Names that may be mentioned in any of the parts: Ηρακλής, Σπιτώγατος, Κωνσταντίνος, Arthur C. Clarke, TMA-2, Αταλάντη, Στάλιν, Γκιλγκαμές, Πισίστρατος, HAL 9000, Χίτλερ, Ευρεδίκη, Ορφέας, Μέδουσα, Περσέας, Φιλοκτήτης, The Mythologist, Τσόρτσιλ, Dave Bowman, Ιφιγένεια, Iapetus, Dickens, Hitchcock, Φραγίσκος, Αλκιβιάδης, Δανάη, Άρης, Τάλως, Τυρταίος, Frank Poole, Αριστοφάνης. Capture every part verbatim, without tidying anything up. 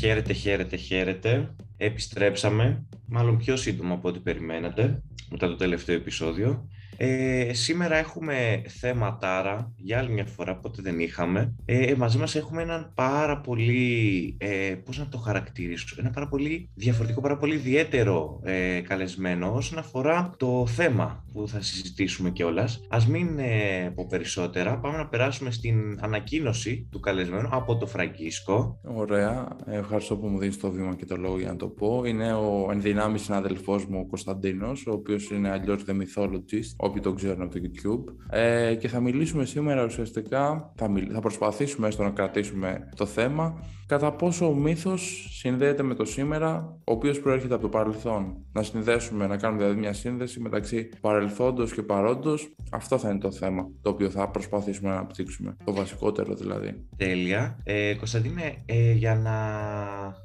Χαίρετε, χαίρετε, χαίρετε. Επιστρέψαμε, μάλλον πιο σύντομα από ό,τι περιμένατε, μετά το τελευταίο επεισόδιο. Ε, σήμερα έχουμε θέμα τάρα, για άλλη μια φορά, πότε δεν είχαμε. Ε, μαζί μας έχουμε έναν πάρα πολύ, ε, πώς να το χαρακτηρίσω, ένα πάρα πολύ διαφορετικό, πάρα πολύ ιδιαίτερο ε, καλεσμένο όσον αφορά το θέμα που θα συζητήσουμε κιόλας. Ας μην ε, πω περισσότερα, πάμε να περάσουμε στην ανακοίνωση του καλεσμένου από το Φραγίσκο. Ωραία, ευχαριστώ που μου δίνεις το βήμα και το λόγο για να το πω. Είναι ο ενδυνάμεις συναδελφός μου ο Κωνσταντίνος, ο οποίος είναι αλλιώς The Mythologist, όποιοι το ξέρουν από το YouTube. Ε, και θα μιλήσουμε σήμερα ουσιαστικά, θα, μιλ, θα προσπαθήσουμε έστω να κρατήσουμε το θέμα, κατά πόσο ο μύθος συνδέεται με το σήμερα, ο οποίος προέρχεται από το παρελθόν. Να συνδέσουμε, να κάνουμε δηλαδή μια σύνδεση μεταξύ παρελθόντος και παρόντος. Αυτό θα είναι το θέμα, το οποίο θα προσπαθήσουμε να αναπτύξουμε. Το βασικότερο δηλαδή. Τέλεια. Ε, Κωνσταντίνε, ε, για να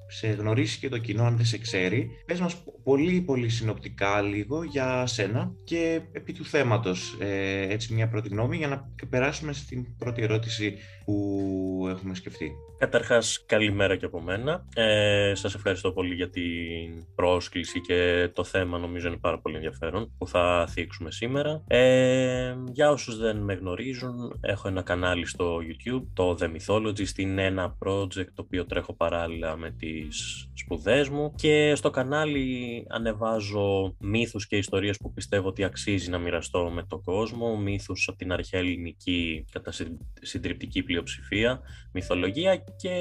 σε γνωρίσει και το κοινό, αν δεν σε ξέρει, πες μας πολύ πολύ συνοπτικά λίγο για σένα και επί του θέματος, ε, έτσι μια πρώτη γνώμη για να περάσουμε στην πρώτη ερώτηση που έχουμε σκεφτεί. Καταρχάς, καλημέρα και από μένα. Ε, σας ευχαριστώ πολύ για την πρόσκληση και το θέμα νομίζω είναι πάρα πολύ ενδιαφέρον που θα θίξουμε σήμερα. Ε, για όσους δεν με γνωρίζουν, έχω ένα κανάλι στο YouTube, το The Mythologist, είναι ένα project το οποίο τρέχω παράλληλα με τις σπουδές μου και στο κανάλι ανεβάζω μύθους και ιστορίες που πιστεύω ότι αξίζει να μοιραστώ με τον κόσμο, μύθους από την αρχαία ελληνική κατά συντριπτική πλειοψηφία, μυθολογία και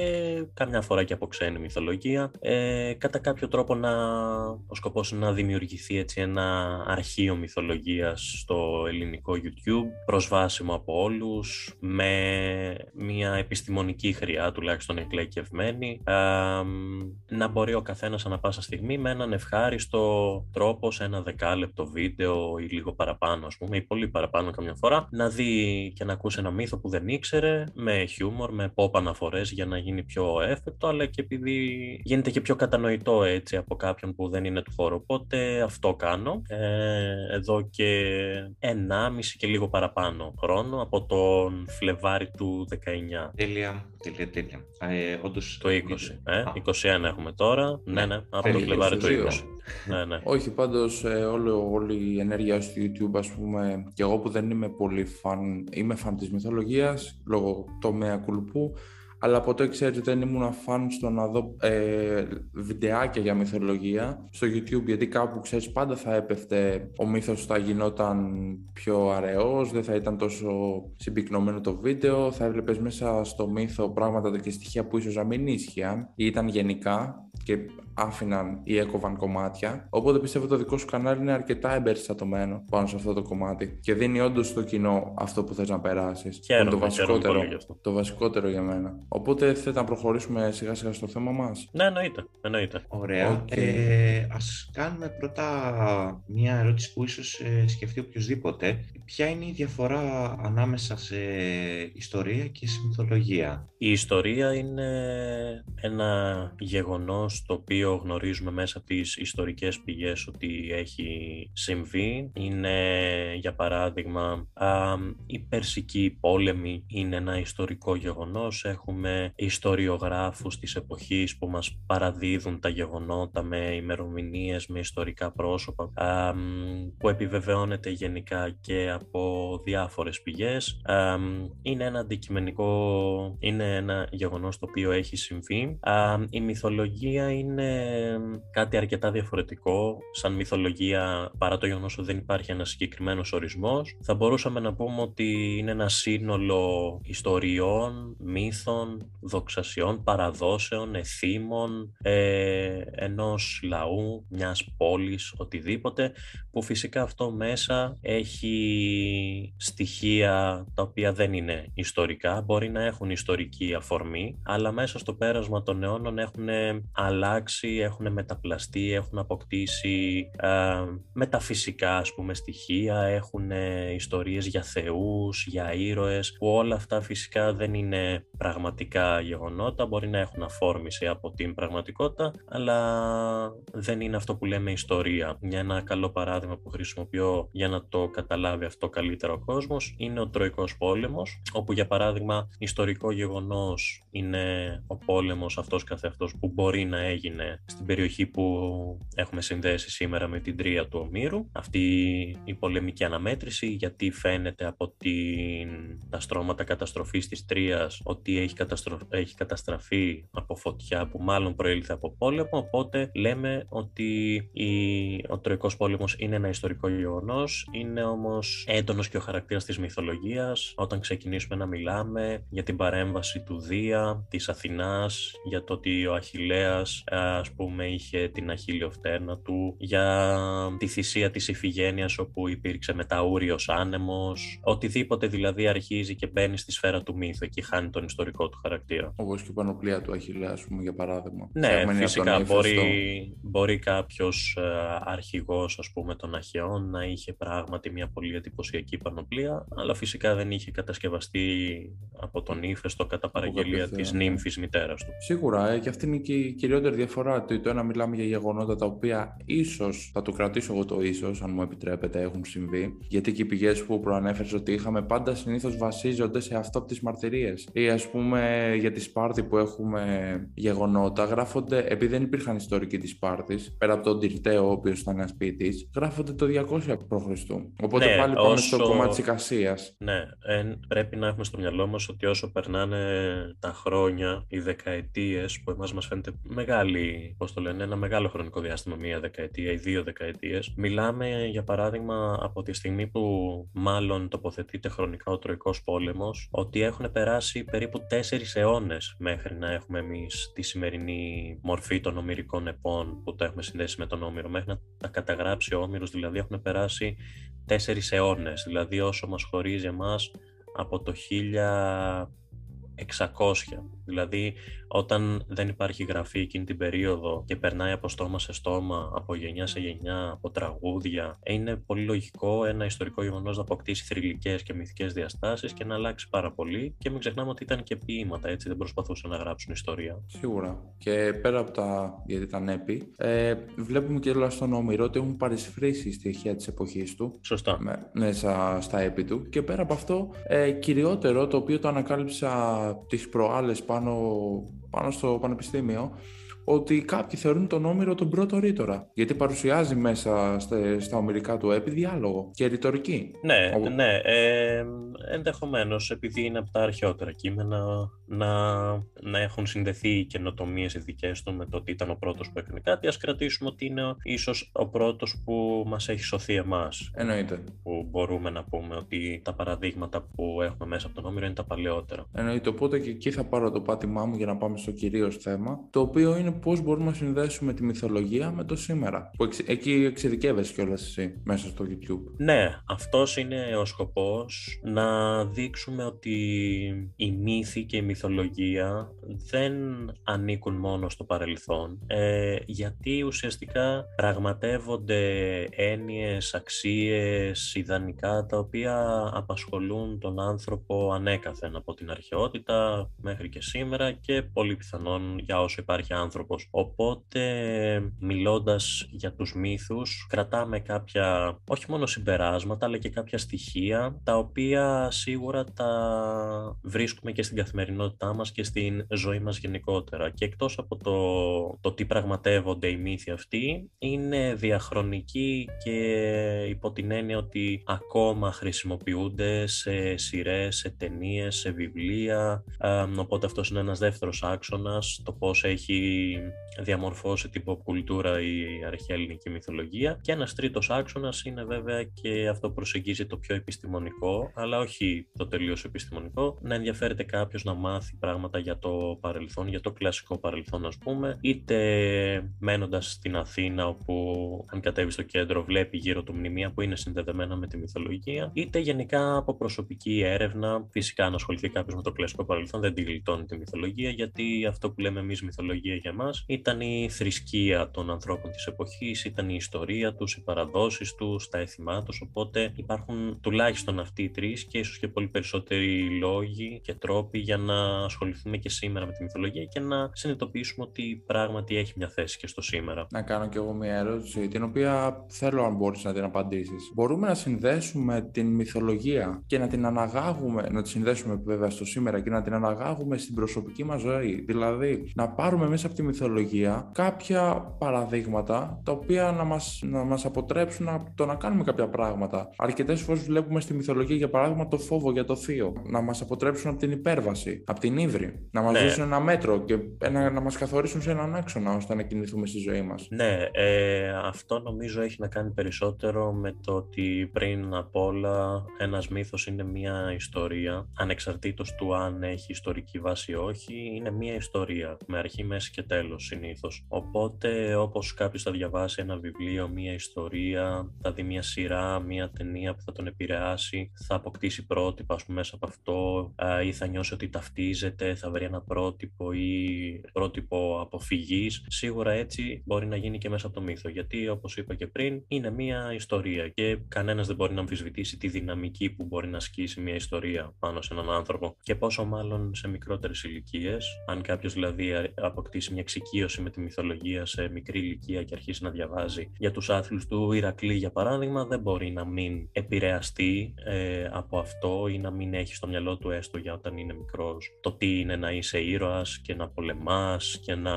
καμιά φορά και από ξένη μυθολογία, ε, κατά κάποιο τρόπο να, ο σκοπός είναι να δημιουργηθεί έτσι ένα αρχείο μυθολογίας στο ελληνικό YouTube, προσβάσιμο από όλους, με μια επιστημονική χρειά τουλάχιστον εκλεκευμένη, ε, να μπορεί ο καθένας ανά πάσα στιγμή με έναν ευχάριστο τρόπο σε ένα δεκάλεπτο βίντεο ή λίγο παραπάνω ας πούμε ή πολύ παραπάνω καμιά φορά να δει και να ακούσει ένα μύθο που δεν ήξερε, με χιούμορ, με pop αναφορές για να γίνει πιο έφεπτο, αλλά και επειδή γίνεται και πιο κατανοητό έτσι από κάποιον που δεν είναι του χώρου. Οπότε αυτό κάνω ε, εδώ και ενάμιση και λίγο παραπάνω χρόνο, από τον Φλεβάρι του δεκαεννιά. Τέλεια, τέλεια, τέλεια. Ε, όντως... Το είκοσι, ε, είκοσι ένα έχουμε τώρα, ναι, ναι, από τον Φλεβάρι του είκοσι. Ναι, ναι. Όχι, πάντως όλο, όλη η ενέργεια στο YouTube, ας πούμε, και εγώ που δεν είμαι πολύ φαν, είμαι φαν της μυθολογίας, λόγω τομέα κουλπού, αλλά ποτέ, ξέρετε, δεν ήμουν φαν στο να δω ε, βιντεάκια για μυθολογία στο YouTube, γιατί κάπου, ξέρεις, πάντα θα έπεφτε ο μύθος, θα γινόταν πιο αραιός, δεν θα ήταν τόσο συμπυκνωμένο το βίντεο, θα έβλεπες μέσα στο μύθο πράγματα και στοιχεία που ίσως να μην ίσχυαν ή ήταν γενικά και άφηναν ή έκοβαν κομμάτια. Οπότε πιστεύω το δικό σου κανάλι είναι αρκετά εμπεριστατωμένο πάνω σε αυτό το κομμάτι και δίνει όντως στο κοινό αυτό που θες να περάσεις. Χαίρομαι, το, βασικότερο, το βασικότερο για μένα. Οπότε θέλετε να προχωρήσουμε σιγά σιγά στο θέμα μας. Ναι, εννοείται. εννοείται. Ωραία. Okay. Ε, ας κάνουμε πρώτα μια ερώτηση που ίσως ε, σκεφτεί οποιοδήποτε. Ποια είναι η διαφορά ανάμεσα σε ιστορία και σε μυθολογία? Η ιστορία είναι ένα γεγονός το οποίο γνωρίζουμε μέσα από τις ιστορικές πηγές ότι έχει συμβεί. Είναι, για παράδειγμα, α, η Περσική πόλεμη είναι ένα ιστορικό γεγονός. Έχουμε ιστοριογράφους της εποχής που μας παραδίδουν τα γεγονότα με ημερομηνίες, με ιστορικά πρόσωπα, α, που επιβεβαιώνεται γενικά και από διάφορες πηγές. Α, είναι ένα αντικειμενικό, είναι ένα γεγονός το οποίο έχει συμβεί. Α, η μυθολογία είναι κάτι αρκετά διαφορετικό. Σαν μυθολογία, παρά το γεγονός ότι δεν υπάρχει ένας συγκεκριμένος ορισμός, θα μπορούσαμε να πούμε ότι είναι ένα σύνολο ιστοριών, μύθων, δοξασιών, παραδόσεων, εθήμων ε, ενός λαού, μιας πόλης, οτιδήποτε, που φυσικά αυτό μέσα έχει στοιχεία τα οποία δεν είναι ιστορικά, μπορεί να έχουν ιστορική αφορμή, αλλά μέσα στο πέρασμα των αιώνων έχουν αλλαγές αλλάξει, έχουν μεταπλαστεί, έχουν αποκτήσει ε, μεταφυσικά ας πούμε στοιχεία, έχουν ε, ιστορίες για θεούς, για ήρωες, που όλα αυτά φυσικά δεν είναι πραγματικά γεγονότα, μπορεί να έχουν αφόρμηση από την πραγματικότητα, αλλά δεν είναι αυτό που λέμε ιστορία. Για ένα καλό παράδειγμα που χρησιμοποιώ για να το καταλάβει αυτό καλύτερα ο κόσμος είναι ο Τροϊκός Πόλεμος, όπου για παράδειγμα ιστορικό γεγονός είναι ο πόλεμος αυτός καθεαυτός που μπορεί να έγινε στην περιοχή που έχουμε συνδέσει σήμερα με την Τρία του Ομήρου, αυτή η πολεμική αναμέτρηση, γιατί φαίνεται από την... τα στρώματα καταστροφής της Τρίας ότι έχει, καταστρο... έχει καταστραφεί από φωτιά που μάλλον προήλθε από πόλεμο, οπότε λέμε ότι η... ο Τροϊκός Πόλεμος είναι ένα ιστορικό γεγονός, είναι όμως έντονος και ο χαρακτήρας της μυθολογίας όταν ξεκινήσουμε να μιλάμε για την παρέμβαση του Δία, της Αθηνάς, για το ότι ο Αχιλλέας ας πούμε είχε την Αχίλιο φτέρνα του, για τη θυσία της Ιφιγένειας όπου υπήρξε μεταούριος άνεμος, οτιδήποτε δηλαδή αρχίζει και μπαίνει στη σφαίρα του μύθου και χάνει τον ιστορικό του χαρακτήρα. Όπως και η πανοπλία του Αχιλλέα ας πούμε για παράδειγμα. Ναι, φυσικά μπορεί, μπορεί κάποιος αρχηγός ας πούμε των Αχαιών να είχε πράγματι μια πολύ εντυπωσιακή πανοπλία, αλλά φυσικά δεν είχε κατασκευαστεί από τον Ήφαιστο κατά παραγγελία της νύμφης μητέρας του. Σίγουρα, ε, και αυτή είναι και η κυριότερη διαφορά, ότι το ένα μιλάμε για γεγονότα τα οποία ίσως, θα το κρατήσω εγώ το ίσως, αν μου επιτρέπετε, έχουν συμβεί, γιατί και οι πηγές που προανέφερες ότι είχαμε πάντα συνήθως βασίζονται σε αυτό από τις μαρτυρίες. Ή ας πούμε για τη Σπάρτη που έχουμε γεγονότα, γράφονται, επειδή δεν υπήρχαν ιστορικοί της Σπάρτης, πέρα από τον Τυρταίο, ο οποίος ήταν ένας ποιητής, γράφονται το διακόσια προ Χριστού. Οπότε ναι, πάλι πάμε όσο... στο κομμάτι της εικασίας. Ναι, ε, πρέπει να έχουμε στο μυαλό μας ότι όσο περνάνε τα χρόνια, οι δεκαετίες, που εμάς μας φαίνεται μεγάλη, πώς το λένε, ένα μεγάλο χρονικό διάστημα, μία δεκαετία ή δύο δεκαετίες, μιλάμε για παράδειγμα από τη στιγμή που μάλλον τοποθετείται χρονικά ο Τροϊκός Πόλεμος, ότι έχουν περάσει περίπου τέσσερις αιώνες μέχρι να έχουμε εμείς τη σημερινή μορφή των ομηρικών επών που τα έχουμε συνδέσει με τον Όμηρο. Μέχρι να τα καταγράψει ο Όμηρος, δηλαδή έχουν περάσει τέσσερις αιώνες, δηλαδή όσο μας χωρίζει εμάς από το χίλια εξακόσια. Δηλαδή όταν δεν υπάρχει γραφή εκείνη την περίοδο και περνάει από στόμα σε στόμα, από γενιά σε γενιά, από τραγούδια, είναι πολύ λογικό ένα ιστορικό γεγονός να αποκτήσει θρυλικές και μυθικές διαστάσεις και να αλλάξει πάρα πολύ, και μην ξεχνάμε ότι ήταν και ποίηματα, έτσι, δεν προσπαθούσαν να γράψουν ιστορία. Σίγουρα. Και πέρα από τα, γιατί ήταν έπι, ε, βλέπουμε και όλα στον Όμηρο ότι έχουν παρισφρήσει στοιχεία της εποχής του. Σωστά. Με, ναι, στα, στα έπι του. Και πέρα από αυτό, ε, κυριότερο, το οποίο το ανακάλυψα τις προάλλες πάνω, πάνω στο πανεπιστήμιο, ότι κάποιοι θεωρούν τον Όμηρο τον πρώτο ρήτορα, γιατί παρουσιάζει μέσα στε, στα ομηρικά του έπι διάλογο και ρητορική. Ναι, Ο... ναι ε, ενδεχομένως, επειδή είναι από τα αρχαιότερα κείμενα, να, να έχουν συνδεθεί οι καινοτομίες οι δικές του με το ότι ήταν ο πρώτος που έκανε κάτι. Ας κρατήσουμε ότι είναι ίσως ο πρώτος που μας έχει σωθεί εμάς. Εννοείται. Που μπορούμε να πούμε ότι τα παραδείγματα που έχουμε μέσα από τον Όμηρο είναι τα παλαιότερα. Εννοείται. Οπότε και εκεί θα πάρω το πάτημά μου για να πάμε στο κυρίως θέμα, το οποίο είναι πώς μπορούμε να συνδέσουμε τη μυθολογία με το σήμερα. Που εξ, εκεί εξειδικεύεσαι κιόλας εσύ μέσα στο YouTube. Ναι, αυτός είναι ο σκοπός, να δείξουμε ότι η μύθη και η μυθολογία δεν ανήκουν μόνο στο παρελθόν, ε, γιατί ουσιαστικά πραγματεύονται έννοιες, αξίες, ιδανικά τα οποία απασχολούν τον άνθρωπο ανέκαθεν από την αρχαιότητα μέχρι και σήμερα και πολύ πιθανόν για όσο υπάρχει άνθρωπος. Οπότε μιλώντας για τους μύθους κρατάμε κάποια όχι μόνο συμπεράσματα αλλά και κάποια στοιχεία τα οποία σίγουρα τα βρίσκουμε και στην καθημερινότητά μας και στην ζωή μας γενικότερα, και εκτός από το, το τι πραγματεύονται οι μύθοι αυτοί, είναι διαχρονικοί και υπό την έννοια ότι ακόμα χρησιμοποιούνται σε σειρές, σε ταινίες, σε βιβλία, ε, οπότε αυτός είναι ένας δεύτερος άξονας, το πώς έχει διαμορφώσει την pop κουλτούρα η αρχαία ελληνική μυθολογία, και ένας τρίτος άξονας είναι βέβαια, και αυτό προσεγγίζει το πιο επιστημονικό, αλλά όχι το τελείως επιστημονικό, να ενδιαφέρεται κάποιος να μάθει πράγματα για το παρελθόν, για το κλασικό παρελθόν ας πούμε, είτε μένοντας στην Αθήνα όπου αν κατέβει στο κέντρο βλέπει γύρω του μνημεία που είναι συνδεδεμένα με τη μυθολογία, είτε γενικά από προσωπική έρευνα. Φυσικά να ασχοληθεί κάποιος με το κλασικό παρελθόν δεν τη γλιτώνει τη μυθολογία, γιατί αυτό που λέμε εμείς μυθολογία για εμάς μας ήταν η θρησκεία των ανθρώπων της εποχής, ήταν η ιστορία τους, οι παραδόσεις τους, τα έθιμά τους, οπότε υπάρχουν τουλάχιστον αυτοί οι τρεις και ίσως και πολύ περισσότεροι λόγοι και τρόποι για να ασχοληθούμε και σήμερα με τη μυθολογία και να συνειδητοποιήσουμε ότι πράγματι έχει μια θέση και στο σήμερα. Να κάνω κι εγώ μια ερώτηση, την οποία θέλω αν μπορείς να την απαντήσεις. Μπορούμε να συνδέσουμε την μυθολογία και να την αναγάγουμε, να τη συνδέσουμε βέβαια στο σήμερα και να την αναγάγουμε στην προσωπική μας ζωή. Δηλαδή, να πάρουμε μέσα από τη μυθολογία κάποια παραδείγματα τα οποία να μας, να μας αποτρέψουν να, το να κάνουμε κάποια πράγματα. Αρκετές φορές βλέπουμε στη μυθολογία, για παράδειγμα, το φόβο για το θείο. Να μας αποτρέψουν από την υπέρβαση, από την ύβρη. Να μας ναι. δώσουν ένα μέτρο και ένα, να μας καθορίσουν σε έναν άξονα ώστε να κινηθούμε στη ζωή μας. Ναι, ε, αυτό νομίζω έχει να κάνει περισσότερο με το ότι πριν απ' όλα ένας μύθος είναι μια ιστορία, ανεξαρτήτως του αν έχει ιστορική βάση ή όχι, είναι μια ιστορία με αρχή, μέση και τέλος συνήθως. Οπότε όπως κάποιος θα διαβάσει ένα βιβλίο, μια ιστορία, θα δει μια σειρά, μια ταινία που θα τον επηρεάσει, θα αποκτήσει πρότυπα ας πούμε, μέσα από αυτό ή θα νιώσει ότι ταυτίζεται, θα βρει ένα πρότυπο ή πρότυπο αποφυγής. Σίγουρα έτσι μπορεί να γίνει και μέσα από το μύθο, γιατί όπως είπα και πριν είναι μια ιστορία και κανένας δεν μπορεί να αμφισβητήσει τη δυναμική που μπορεί να ασκήσει μια ιστορία πάνω σε έναν άνθρωπο και πόσο μάλλον σε μικρότερες ηλικίες. Αν κάποιος δηλαδή αποκτήσει μια εξοικείωση με τη μυθολογία σε μικρή ηλικία και αρχίσει να διαβάζει για τους άθλους του Ηρακλή για παράδειγμα, δεν μπορεί να μην επηρεαστεί ε, από αυτό ή να μην έχει στο μυαλό του έστω για όταν είναι μικρός το τι είναι να είσαι ήρωας και να πολεμάς και να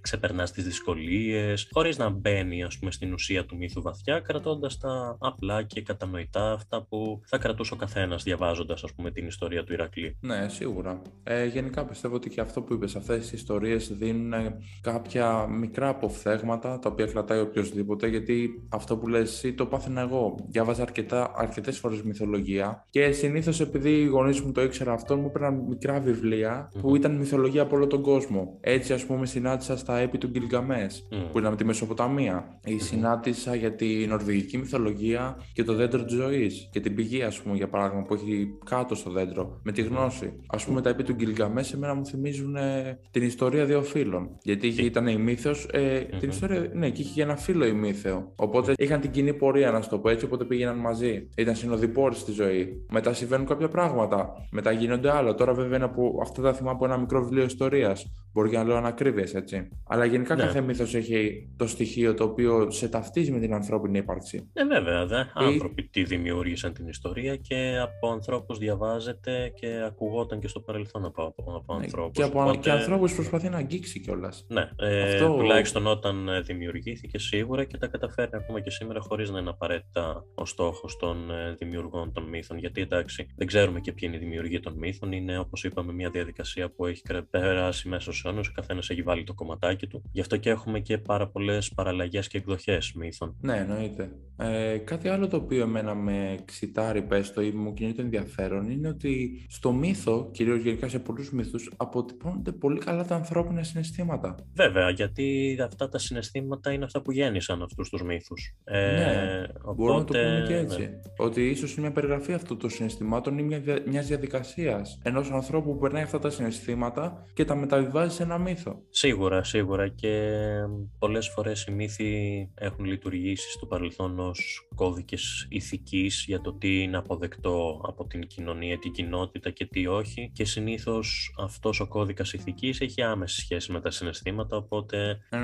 ξεπερνάς τις δυσκολίες, χωρίς να μπαίνει ας πούμε στην ουσία του μύθου βαθιά, κρατώντας τα απλά και κατανοητά αυτά που θα κρατούσε ο καθένας διαβάζοντας ας πούμε την ιστορία του Ηρακλή. Ναι, σίγουρα. Ε, γενικά πιστεύω ότι και αυτό που είπες, αυτές τις ιστορίες δίνουν κάποια μικρά αποφθέγματα τα οποία κρατάει οποιοδήποτε, γιατί αυτό που λες εσύ το πάθαινα εγώ. Διάβαζα αρκετά, αρκετές φορές μυθολογία και συνήθως επειδή οι γονείς μου το ήξερα αυτό, μου έπαιρναν μικρά βιβλία mm-hmm. που ήταν μυθολογία από όλο τον κόσμο. Έτσι, ας πούμε, συνάντησα στα έπι του Γκιλγκαμές mm-hmm. που ήταν με τη Μεσοποταμία. Ή mm-hmm. συνάντησα για την νορβηγική μυθολογία και το δέντρο της ζωής και την πηγή, ας πούμε, για παράδειγμα, που έχει κάτω στο δέντρο με τη γνώση. Mm-hmm. Ας πούμε, τα έπι του Γκιλγκαμές σε μένα μου θυμίζουν ε, την ιστορία δύο φύλων. Γιατί mm-hmm. ήταν η μύθος, ε, mm-hmm. την ιστορία, ναι, και είχε ένα φύλο η μύθεο. Οπότε είχαν την κοινή πορεία, να το πω έτσι, οπότε πήγαιναν μαζί. Ήταν συνοδοιπόροι στη ζωή. Μετά συμβαίνουν κάποια πράγματα. Μετά γίνονται άλλα. Τώρα, βέβαια, είναι από αυτά τα θυμάμαι από ένα μικρό βιβλίο ιστορίας. Μπορεί και να λέω ανακρίβειες, έτσι. Αλλά γενικά ναι. κάθε μύθος έχει το στοιχείο το οποίο σε ταυτίζει με την ανθρώπινη ύπαρξη. Ναι, βέβαια. Δε. Και... άνθρωποι τι δημιούργησαν την ιστορία και από ανθρώπους διαβάζεται και ακουγόταν και στο παρελθόν από, από ανθρώπους. Και από Οπότε... και ανθρώπους προσπαθεί να αγγίξει κιόλας. Ναι, ε, Αυτό... τουλάχιστον όταν δημιουργήθηκε σίγουρα και τα καταφέρει ακόμα και σήμερα χωρίς να είναι απαραίτητα ο στόχος των δημιουργών των μύθων. Γιατί εντάξει, δεν ξέρουμε και ποιοι είναι οι δημιουργοί των μύθων. Είναι, όπως είπαμε, μια διαδικασία που έχει περάσει μέσα στους αιώνες. Ο καθένας έχει βάλει το κομματάκι του. Γι' αυτό και έχουμε και πάρα πολλές παραλλαγές και εκδοχές μύθων. Ναι, εννοείται. Ε, κάτι άλλο το οποίο εμένα με ξητάρει, πες το, ή μου κινεί το ενδιαφέρον, είναι ότι στο μύθο, κυρίως γενικά σε πολλούς μύθους, αποτυπώνονται πολύ καλά τα ανθρώπινα συναισθήματα. Βέβαια, γιατί αυτά τα συναισθήματα είναι αυτά που γέννησαν αυτούς τους μύθους. Ε, ναι, οπότε... μπορούμε να το πούμε και έτσι. Ναι. Ότι ίσως είναι μια περιγραφή αυτών των συναισθημάτων ή μια, μια διαδικασία ενός ανθρώπου που περνάει αυτά τα συναισθήματα και τα μεταβιβάζει σε ένα μύθο. Σίγουρα, σίγουρα. Και πολλές φορές οι μύθοι έχουν λειτουργήσει στο παρελθόν ως κώδικες ηθικής για το τι είναι αποδεκτό από την κοινωνία, την κοινότητα και τι όχι. Και συνήθως αυτός ο κώδικας ηθικής έχει άμεση σχέση με τα συναισθήματα. Οπότε ε,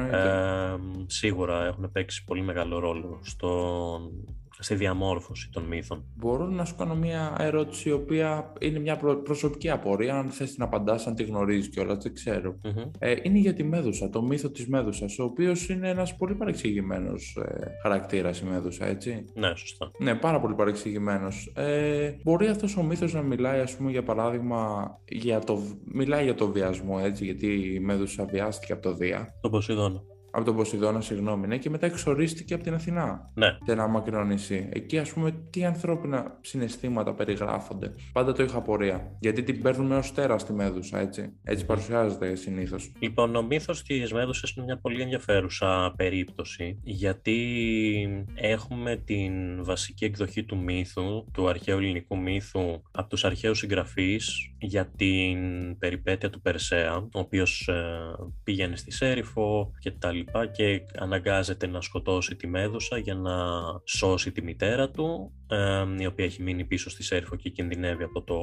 σίγουρα έχουν παίξει πολύ μεγάλο ρόλο στον. Στη διαμόρφωση των μύθων. Μπορώ να σου κάνω μια ερώτηση, η οποία είναι μια προσωπική απορία. Αν θες την απαντάς, αν τη γνωρίζεις κιόλας, δεν ξέρω. Mm-hmm. Ε, είναι για τη Μέδουσα, το μύθο της Μέδουσας, ο οποίος είναι ένας πολύ παρεξηγημένος ε, χαρακτήρας, η Μέδουσα, έτσι. Ναι, σωστά. Ναι, πάρα πολύ παρεξηγημένος. Ε, μπορεί αυτός ο μύθος να μιλάει, ας πούμε, για παράδειγμα, για το... μιλάει για το βιασμό, έτσι, γιατί η Μέδουσα βιάστηκε από το Δία. Το Ποσειδώνα. από τον Ποσειδώνα, συγγνώμη, ναι, και μετά εξορίστηκε από την Αθηνά. Ναι. Σε ένα μακρινό νησί. Εκεί, ας πούμε, τι ανθρώπινα συναισθήματα περιγράφονται. Πάντα το είχα απορία. Γιατί την παίρνουμε ως τέρα στη Μέδουσα, έτσι. Έτσι παρουσιάζεται συνήθως. Λοιπόν, ο μύθος της Μέδουσας είναι μια πολύ ενδιαφέρουσα περίπτωση. Γιατί έχουμε την βασική εκδοχή του μύθου, του αρχαίου ελληνικού μύθου, από τους αρχαίους συγγραφείς για την περιπέτεια του Περσέα, ο οποίος ε, πήγαινε στη Σέρυφο και τα λοιπά και αναγκάζεται να σκοτώσει τη Μέδουσα για να σώσει τη μητέρα του, ε, η οποία έχει μείνει πίσω στη Σέρυφο και κινδυνεύει από το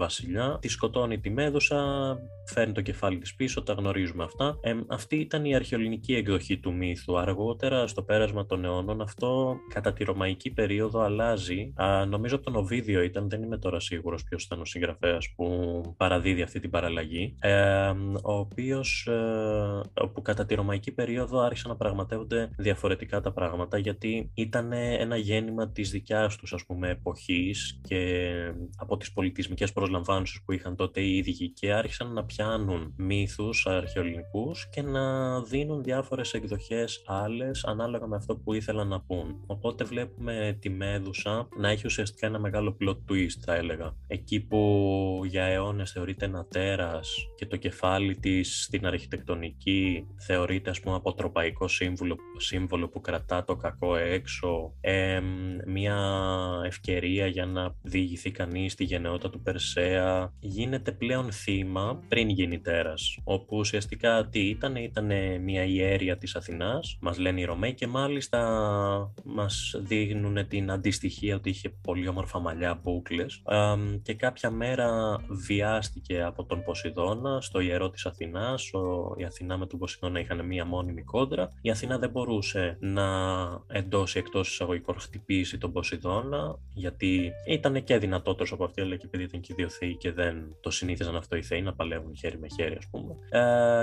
βασιλιά. Τη σκοτώνει τη Μέδουσα, φέρνει το κεφάλι της πίσω, τα γνωρίζουμε αυτά. Ε, αυτή ήταν η αρχαιοελληνική εκδοχή του μύθου. Αργότερα, στο πέρασμα των αιώνων, αυτό κατά τη ρωμαϊκή περίοδο αλλάζει. Α, νομίζω από τον Οβίδιο ήταν, δεν είμαι τώρα σίγουρος ποιος ήταν ο συγγραφέας που παραδίδει αυτή την παραλλαγή, ε, ο οποίος ε, που κατά τη ρωμαϊκή περίοδο άρχισαν να πραγματεύονται διαφορετικά τα πράγματα, γιατί ήταν ένα γέννημα της δικιάς τους, ας πούμε, εποχής και από τις πολιτισμικές προσλαμβάνωσες που είχαν τότε οι ίδιοι, και άρχισαν να πιάνουν μύθους αρχαιοελληνικούς και να δίνουν διάφορες εκδοχές άλλες ανάλογα με αυτό που ήθελαν να πούν. Οπότε βλέπουμε τη Μέδουσα να έχει ουσιαστικά ένα μεγάλο plot twist, θα έλεγα, εκεί που για αιώνες θεωρείται ένα τέρας και το κεφάλι της στην αρχιτεκτονική θεωρείται, ας πούμε, αποτροπαϊκό σύμβολο, σύμβολο που κρατά το κακό έξω, ε, μια ευκαιρία για να διηγηθεί κανείς τη γενναιότητα του Περσέα, γίνεται πλέον θύμα πριν γίνει τέρας, όπου ουσιαστικά τι ήταν, ήταν μια ιέρεια της Αθηνάς, μας λένε οι Ρωμαίοι, και μάλιστα μας δείχνουν την αντιστοιχία ότι είχε πολύ όμορφα μαλλιά, μπούκλες, ε, και κάποια μέρα βιάστηκε από τον Ποσειδώνα στο ιερό της Αθηνάς. Η Αθηνά με τον Ποσειδώνα είχαν μία μόνιμη κόντρα. Η Αθηνά δεν μπορούσε να εντός ή εκτός εισαγωγικών χτυπήσει τον Ποσειδώνα, γιατί ήταν και δυνατότερος από αυτή, αλλά και επειδή ήταν και οι δύο θεοί και δεν το συνήθιζαν αυτό οι θεοί να παλεύουν χέρι με χέρι, ας πούμε.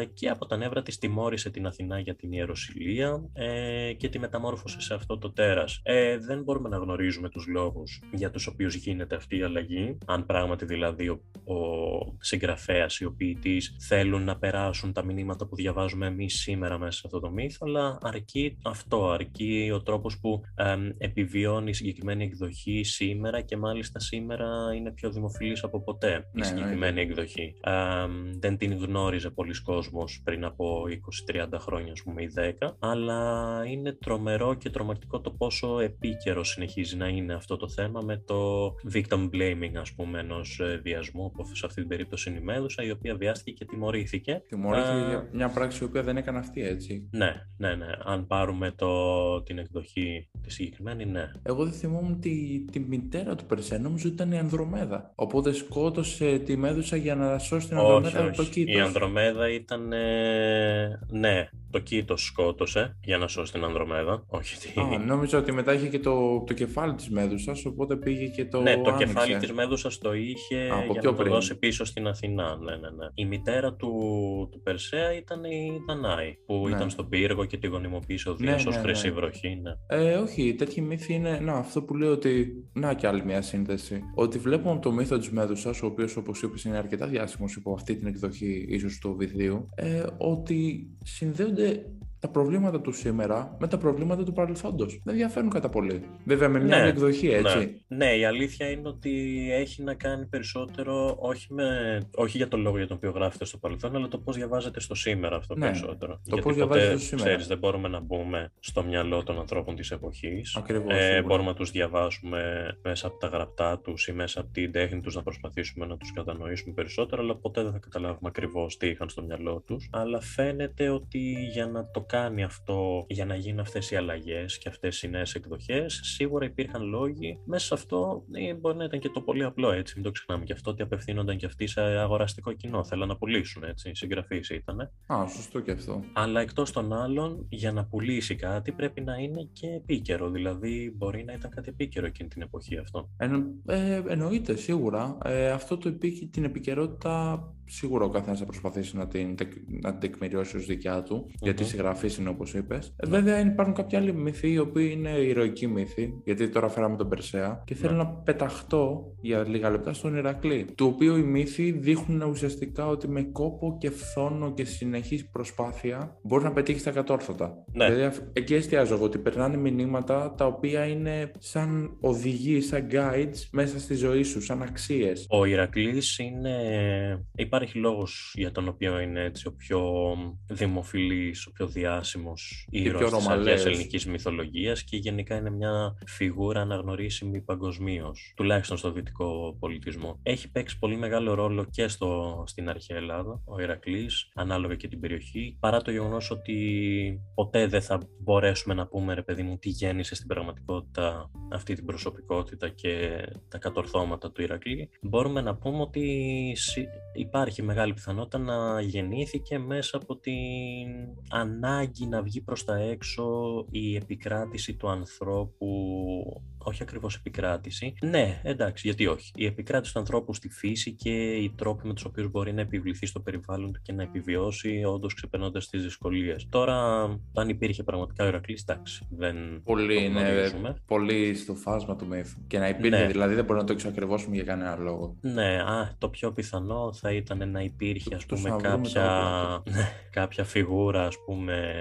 Ε, και από τα νεύρα της τιμώρησε την Αθηνά για την ιεροσυλία ε, και τη μεταμόρφωσε σε αυτό το τέρας. Ε, δεν μπορούμε να γνωρίζουμε τους λόγους για τους οποίους γίνεται αυτή η αλλαγή, αν πράγματι δηλαδή ο, ο συγγραφέας ή ο ποιητής θέλουν να περάσουν τα μηνύματα που διαβάζουμε εμείς σήμερα μέσα σε αυτό το μύθο, αλλά αρκεί αυτό, αρκεί ο τρόπος που ε, επιβιώνει η συγκεκριμένη εκδοχή σήμερα, και μάλιστα σήμερα είναι πιο δημοφιλής από ποτέ η ναι, συγκεκριμένη ναι. εκδοχή. Ε, δεν την γνώριζε πολλοί κόσμος πριν από είκοσι τριάντα χρόνια, ας πούμε, ή δέκα, αλλά είναι τρομερό και τρομακτικό το πόσο επίκαιρο συνεχίζει να είναι αυτό το θέμα με το victim blaming, ας πούμε, ενός βιασμού, που σε αυτή την περίπτωση είναι η Μέδουσα, η οποία βιάστηκε και τιμωρήθηκε. Τιμωρήθηκε Α... για μια πράξη η οποία δεν έκανε αυτή, έτσι. Ναι, ναι, ναι. Αν πάρουμε το... την εκδοχή τη συγκεκριμένη, ναι. Εγώ δεν θυμόμουν τη, τη μητέρα του Περσέα, νόμιζα ότι ήταν η Ανδρομέδα. Οπότε σκότωσε τη Μέδουσα για να σώσει την Ανδρομέδα από το Κήτος. Η Ανδρομέδα ήταν. Ε... Ναι, το Κήτος σκότωσε για να σώσει την Ανδρομέδα. Όχι. Τη... Α, νόμιζα ότι μετά είχε και το, το κεφάλι τη Μέδουσα, οπότε πήγε και το. Ναι, το άνοιξε. Κεφάλι τη Μέδουσα το είχε από για να πριν. Το δώσει πίσω στην Αθηνά. Ναι, ναι, ναι. Η μητέρα του, του Περσέα ήταν η Δανάη, που ναι. ήταν στον πύργο και τη γονιμοποίησε ο Δίας ως χρυσή βροχή. Ναι. Ε, όχι, τέτοιοι μύθοι είναι. Να, αυτό που λέω ότι. Να, και άλλη μια σύνθεση. Ότι βλέπουμε από το μύθο τη Μέδουσα, ο οποίο, όπως είπες, είναι αρκετά διάσημος υπό αυτή την εκδοχή, ίσως του Οβιδίου, ε, ότι συνδέονται τα προβλήματα του σήμερα με τα προβλήματα του παρελθόντος. Δεν διαφέρουν κατά πολύ. Βέβαια με μια ναι, εκδοχή, έτσι. Ναι. ναι, η αλήθεια είναι ότι έχει να κάνει περισσότερο όχι, με, όχι για τον λόγο για τον οποίο γράφεται στο παρελθόν, αλλά το πώς διαβάζεται στο σήμερα αυτό ναι, περισσότερο. Το γιατί πώς διαβάζεται στο σήμερα. Ξέρεις, δεν μπορούμε να μπούμε στο μυαλό των ανθρώπων της εποχής. Ακριβώς. Ε, μπορούμε να τους διαβάσουμε μέσα από τα γραπτά τους ή μέσα από την τέχνη τους, να προσπαθήσουμε να τους κατανοήσουμε περισσότερο, αλλά ποτέ δεν θα καταλάβουμε ακριβώς τι είχαν στο μυαλό τους. Αλλά φαίνεται ότι για να το κάνει αυτό, για να γίνουν αυτές οι αλλαγές και αυτές οι νέες εκδοχές, σίγουρα υπήρχαν λόγοι. Μέσα σε αυτό μπορεί να ήταν και το πολύ απλό, έτσι, μην το ξεχνάμε και αυτό, ότι απευθύνονταν και αυτοί σε αγοραστικό κοινό. Θέλαν να πουλήσουν, έτσι, συγγραφείς ήτανε. Α, σωστό και αυτό. Αλλά εκτός των άλλων, για να πουλήσει κάτι πρέπει να είναι και επίκαιρο. Δηλαδή, μπορεί να ήταν κάτι επίκαιρο εκείνη την εποχή αυτό. Ε, ε, εννοείται, σίγουρα. Ε, αυτό το επί, την επικαιρότητα σίγουρα ο καθένας θα προσπαθήσει να την, να την τεκμηριώσει ως δικιά του, mm-hmm. γιατί συγγραφής είναι όπως είπες. Mm-hmm. Βέβαια υπάρχουν κάποιοι άλλοι μύθοι, οι οποίοι είναι ηρωικοί μύθοι, γιατί τώρα φέραμε τον Περσέα και θέλω mm-hmm. να πεταχτώ για λίγα λεπτά στον Ηρακλή, του οποίου οι μύθοι δείχνουν ουσιαστικά ότι με κόπο και φθόνο και συνεχής προσπάθεια μπορεί να πετύχει τα κατόρθωτα. Mm-hmm. Δηλαδή εκεί εστιάζω εγώ, ότι περνάνε μηνύματα τα οποία είναι σαν οδηγοί, σαν guides μέσα στη ζωή σου, σαν αξίες. Ο Ηρακλής είναι... Υπάρχει λόγος για τον οποίο είναι έτσι ο πιο δημοφιλής, ο πιο διάσημος ήρωας της αρχαίας ελληνικής μυθολογίας και γενικά είναι μια φιγούρα αναγνωρίσιμη παγκοσμίως, τουλάχιστον στο δυτικό πολιτισμό. Έχει παίξει πολύ μεγάλο ρόλο και στο, στην αρχαία Ελλάδα ο Ηρακλής, ανάλογα και την περιοχή, παρά το γεγονός ότι ποτέ δεν θα μπορέσουμε να πούμε, ρε παιδί μου, τι γέννησε στην πραγματικότητα αυτή την προσωπικότητα και τα κατορθώματα του Ηρακλή. Μπορούμε να πούμε ότι υπάρχει μεγάλη πιθανότητα να γεννήθηκε μέσα από την ανάγκη να βγει προς τα έξω, η επικράτηση του ανθρώπου, όχι ακριβώς επικράτηση, ναι εντάξει γιατί όχι, η επικράτηση του ανθρώπου στη φύση και οι τρόποι με τους οποίους μπορεί να επιβληθεί στο περιβάλλον του και να επιβιώσει όντως ξεπερνώντας τις δυσκολίες. Τώρα αν υπήρχε πραγματικά ο Ηρακλής, εντάξει, δεν πολύ είναι πολύ στο φάσμα του μύθου και να υπήρχε, ναι. δηλαδή δεν μπορούμε να το εξακριβώσουμε για κανένα λόγο. Ναι, α, το πιο πιθανό θα ήταν να υπήρχε, ας πούμε, κάποια, κάποια φιγούρα, ας πούμε,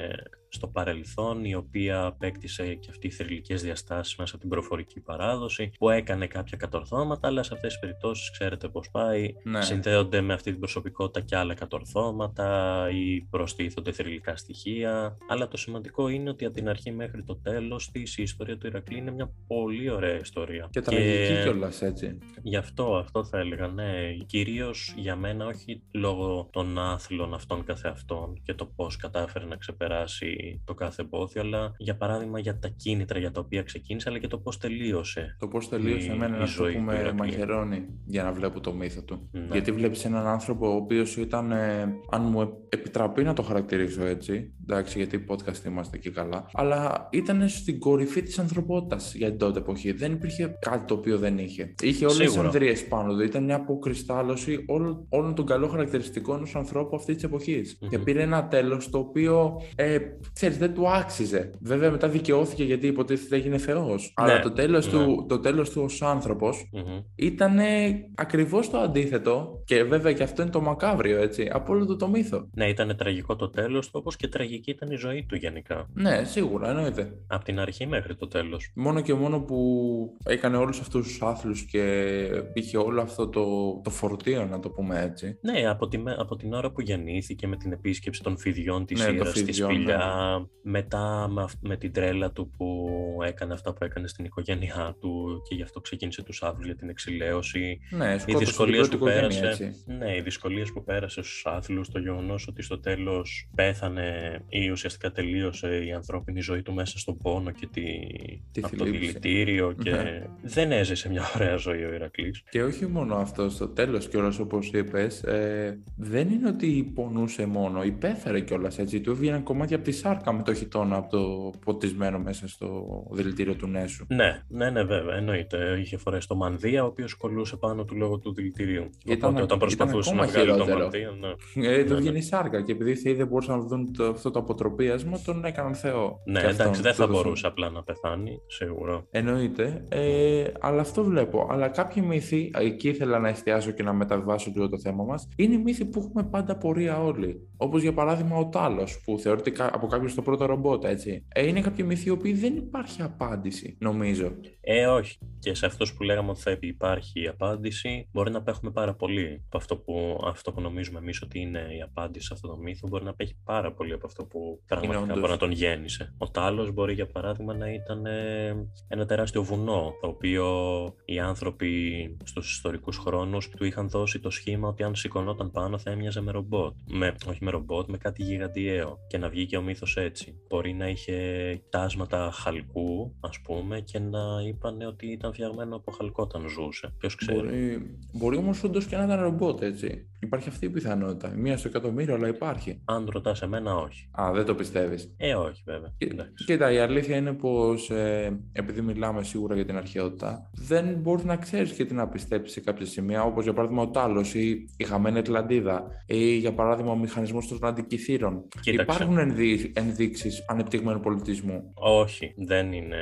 στο παρελθόν, η οποία απέκτησε και αυτή οι θρυλικές διαστάσεις μέσα από την προφορική παράδοση, που έκανε κάποια κατορθώματα, αλλά σε αυτές τις περιπτώσεις ξέρετε πώς πάει, ναι. συνδέονται με αυτή την προσωπικότητα και άλλα κατορθώματα ή προστίθονται θρυλικά στοιχεία, αλλά το σημαντικό είναι ότι από την αρχή μέχρι το τέλος της η ιστορία του Ηρακλή είναι μια πολύ ωραία ιστορία. Και, και... τραγική κιόλας, έτσι. Γι' αυτό, αυτό θα έλεγα, ναι, κυρίως για μένα, όχι λόγω των άθλων αυτών καθεαυτών και το πώς κατάφερε να ξεπεράσει το κάθε εμπόδιο, αλλά για παράδειγμα για τα κίνητρα για τα οποία ξεκίνησε, αλλά και το πώς τελείωσε. Το πώς τελείωσε, η, εμένα η να ζωή το πούμε μαχαιρώνει για να βλέπω το μύθο του. Ναι. Γιατί βλέπεις έναν άνθρωπο ο οποίος ήταν, ε, αν μου επιτραπεί να το χαρακτηρίσω έτσι, εντάξει, γιατί podcast είμαστε και καλά, αλλά ήταν στην κορυφή της ανθρωπότητας για την τότε εποχή. Δεν υπήρχε κάτι το οποίο δεν είχε. Είχε όλες τις ανδρείες πάνω του. Ήταν μια αποκριστάλλωση όλων, όλων των καλών χαρακτηριστικών ενός ανθρώπου αυτής της εποχής. Mm-hmm. Και πήρε ένα τέλος το οποίο. Ε, Ξέρεις, δεν του άξιζε. Βέβαια, μετά δικαιώθηκε γιατί υποτίθεται έγινε θεός. Ναι, αλλά το τέλος, ναι. του, το τέλος του ως άνθρωπος mm-hmm. ήταν ακριβώς το αντίθετο. Και βέβαια και αυτό είναι το μακάβριο, έτσι. Από όλο το, το μύθο. Ναι, ήταν τραγικό το τέλος του, όπως και τραγική ήταν η ζωή του γενικά. Ναι, σίγουρα, εννοείται. Από την αρχή μέχρι το τέλος. Μόνο και μόνο που έκανε όλους αυτούς τους άθλους και είχε όλο αυτό το, το φορτίο, να το πούμε έτσι. Ναι, από την, από την ώρα που γεννήθηκε με την επίσκεψη των φιδιών της ναι, Ήρας, της Σπηλιάς. Μετά με την τρέλα του που έκανε αυτά που έκανε στην οικογένειά του και γι' αυτό ξεκίνησε τους άθλους για την εξηλαίωση. Ναι, οι δυσκολίες που πέρασε. Ναι, οι δυσκολίες που πέρασε στους άθλους, το γεγονός ότι στο τέλος πέθανε ή ουσιαστικά τελείωσε η ανθρώπινη ζωή του μέσα στον πόνο και τη... τη από το δηλητήριο. Και... Ναι. Δεν έζησε μια ωραία ζωή ο Ηρακλής. Και όχι μόνο αυτό, στο τέλος κιόλας, όπως είπες, ε, δεν είναι ότι πονούσε μόνο, υπέφερε κιόλας έτσι. Του έβγαιναν κομμάτια από τη σάρκα με το χιτόνα από το ποτισμένο μέσα στο δηλητήριο του Νέσου. Ναι, ναι, ναι, βέβαια, εννοείται. Είχε φορέσει το μανδύα, ο οποίος κολούσε πάνω του λόγω του δηλητηρίου. Ήταν, Οπότε, όταν προσπαθούσε να βγάλει χειρότερο. το μανδύα. Ναι. Ε, του βγαίνει ναι, ναι. σάρκα και επειδή θεοί δεν μπορούσαν να δουν το, αυτό το αποτροπίασμα, τον έκαναν θεό. Ναι, αυτόν, εντάξει, δεν θα δώσουν. μπορούσε απλά να πεθάνει, σίγουρα. Εννοείται. Ε, αλλά αυτό βλέπω. Αλλά κάποιοι μύθοι, εκεί ήθελα να εστιάσω και να μεταβάσω λίγο το θέμα μας, είναι οι μύθοι που έχουμε πάντα πορεία όλοι. Όπως για παράδειγμα ο Τάλος, που θεωρείται από κάποιους το πρώτο ρομπότ, έτσι. Ε, είναι κάποιοι μύθοι οποίοι δεν υπάρχει απάντηση, νομίζω. Ε, όχι. Και σε αυτούς που λέγαμε ότι θα υπάρχει απάντηση, μπορεί να απέχουμε πάρα πολύ από αυτό που, αυτό που νομίζουμε εμείς ότι είναι η απάντηση σε αυτό το μύθο. Μπορεί να απέχει πάρα πολύ από αυτό που πραγματικά μπορεί να τον γέννησε. Ο Τάλος μπορεί, για παράδειγμα, να ήταν ένα τεράστιο βουνό, το οποίο οι άνθρωποι στους ιστορικούς χρόνους του είχαν δώσει το σχήμα ότι αν σηκωνόταν πάνω θα έμοιαζε με ρομπότ. Με, όχι με ρομπότ, με κάτι γιγαντιαίο. Και να βγει και ο μύθο κάπως έτσι. Μπορεί να είχε τάσματα χαλκού, ας πούμε, και να είπανε ότι ήταν φτιαγμένο από χαλκό όταν ζούσε. Ποιος ξέρει. Μπορεί, μπορεί όμως όντως και να ήταν ρομπότ, έτσι. Υπάρχει αυτή η πιθανότητα. Μία στο εκατομμύριο, αλλά υπάρχει. Αν ρωτάς εμένα, όχι. Α, δεν το πιστεύεις. Ε, όχι, βέβαια. Και, κοίτα, η αλήθεια είναι πως ε, επειδή μιλάμε σίγουρα για την αρχαιότητα, δεν μπορείς να ξέρεις και τι να πιστέψεις σε κάποια σημεία, όπως για παράδειγμα ο Τάλος ή η χαμένη Ατλαντίδα ή για παράδειγμα ο μηχανισμός των Ατλαντικυθύρων. Υπάρχουν ενδεί, ενδείξεις ανεπτυγμένου πολιτισμού. Όχι, δεν είναι,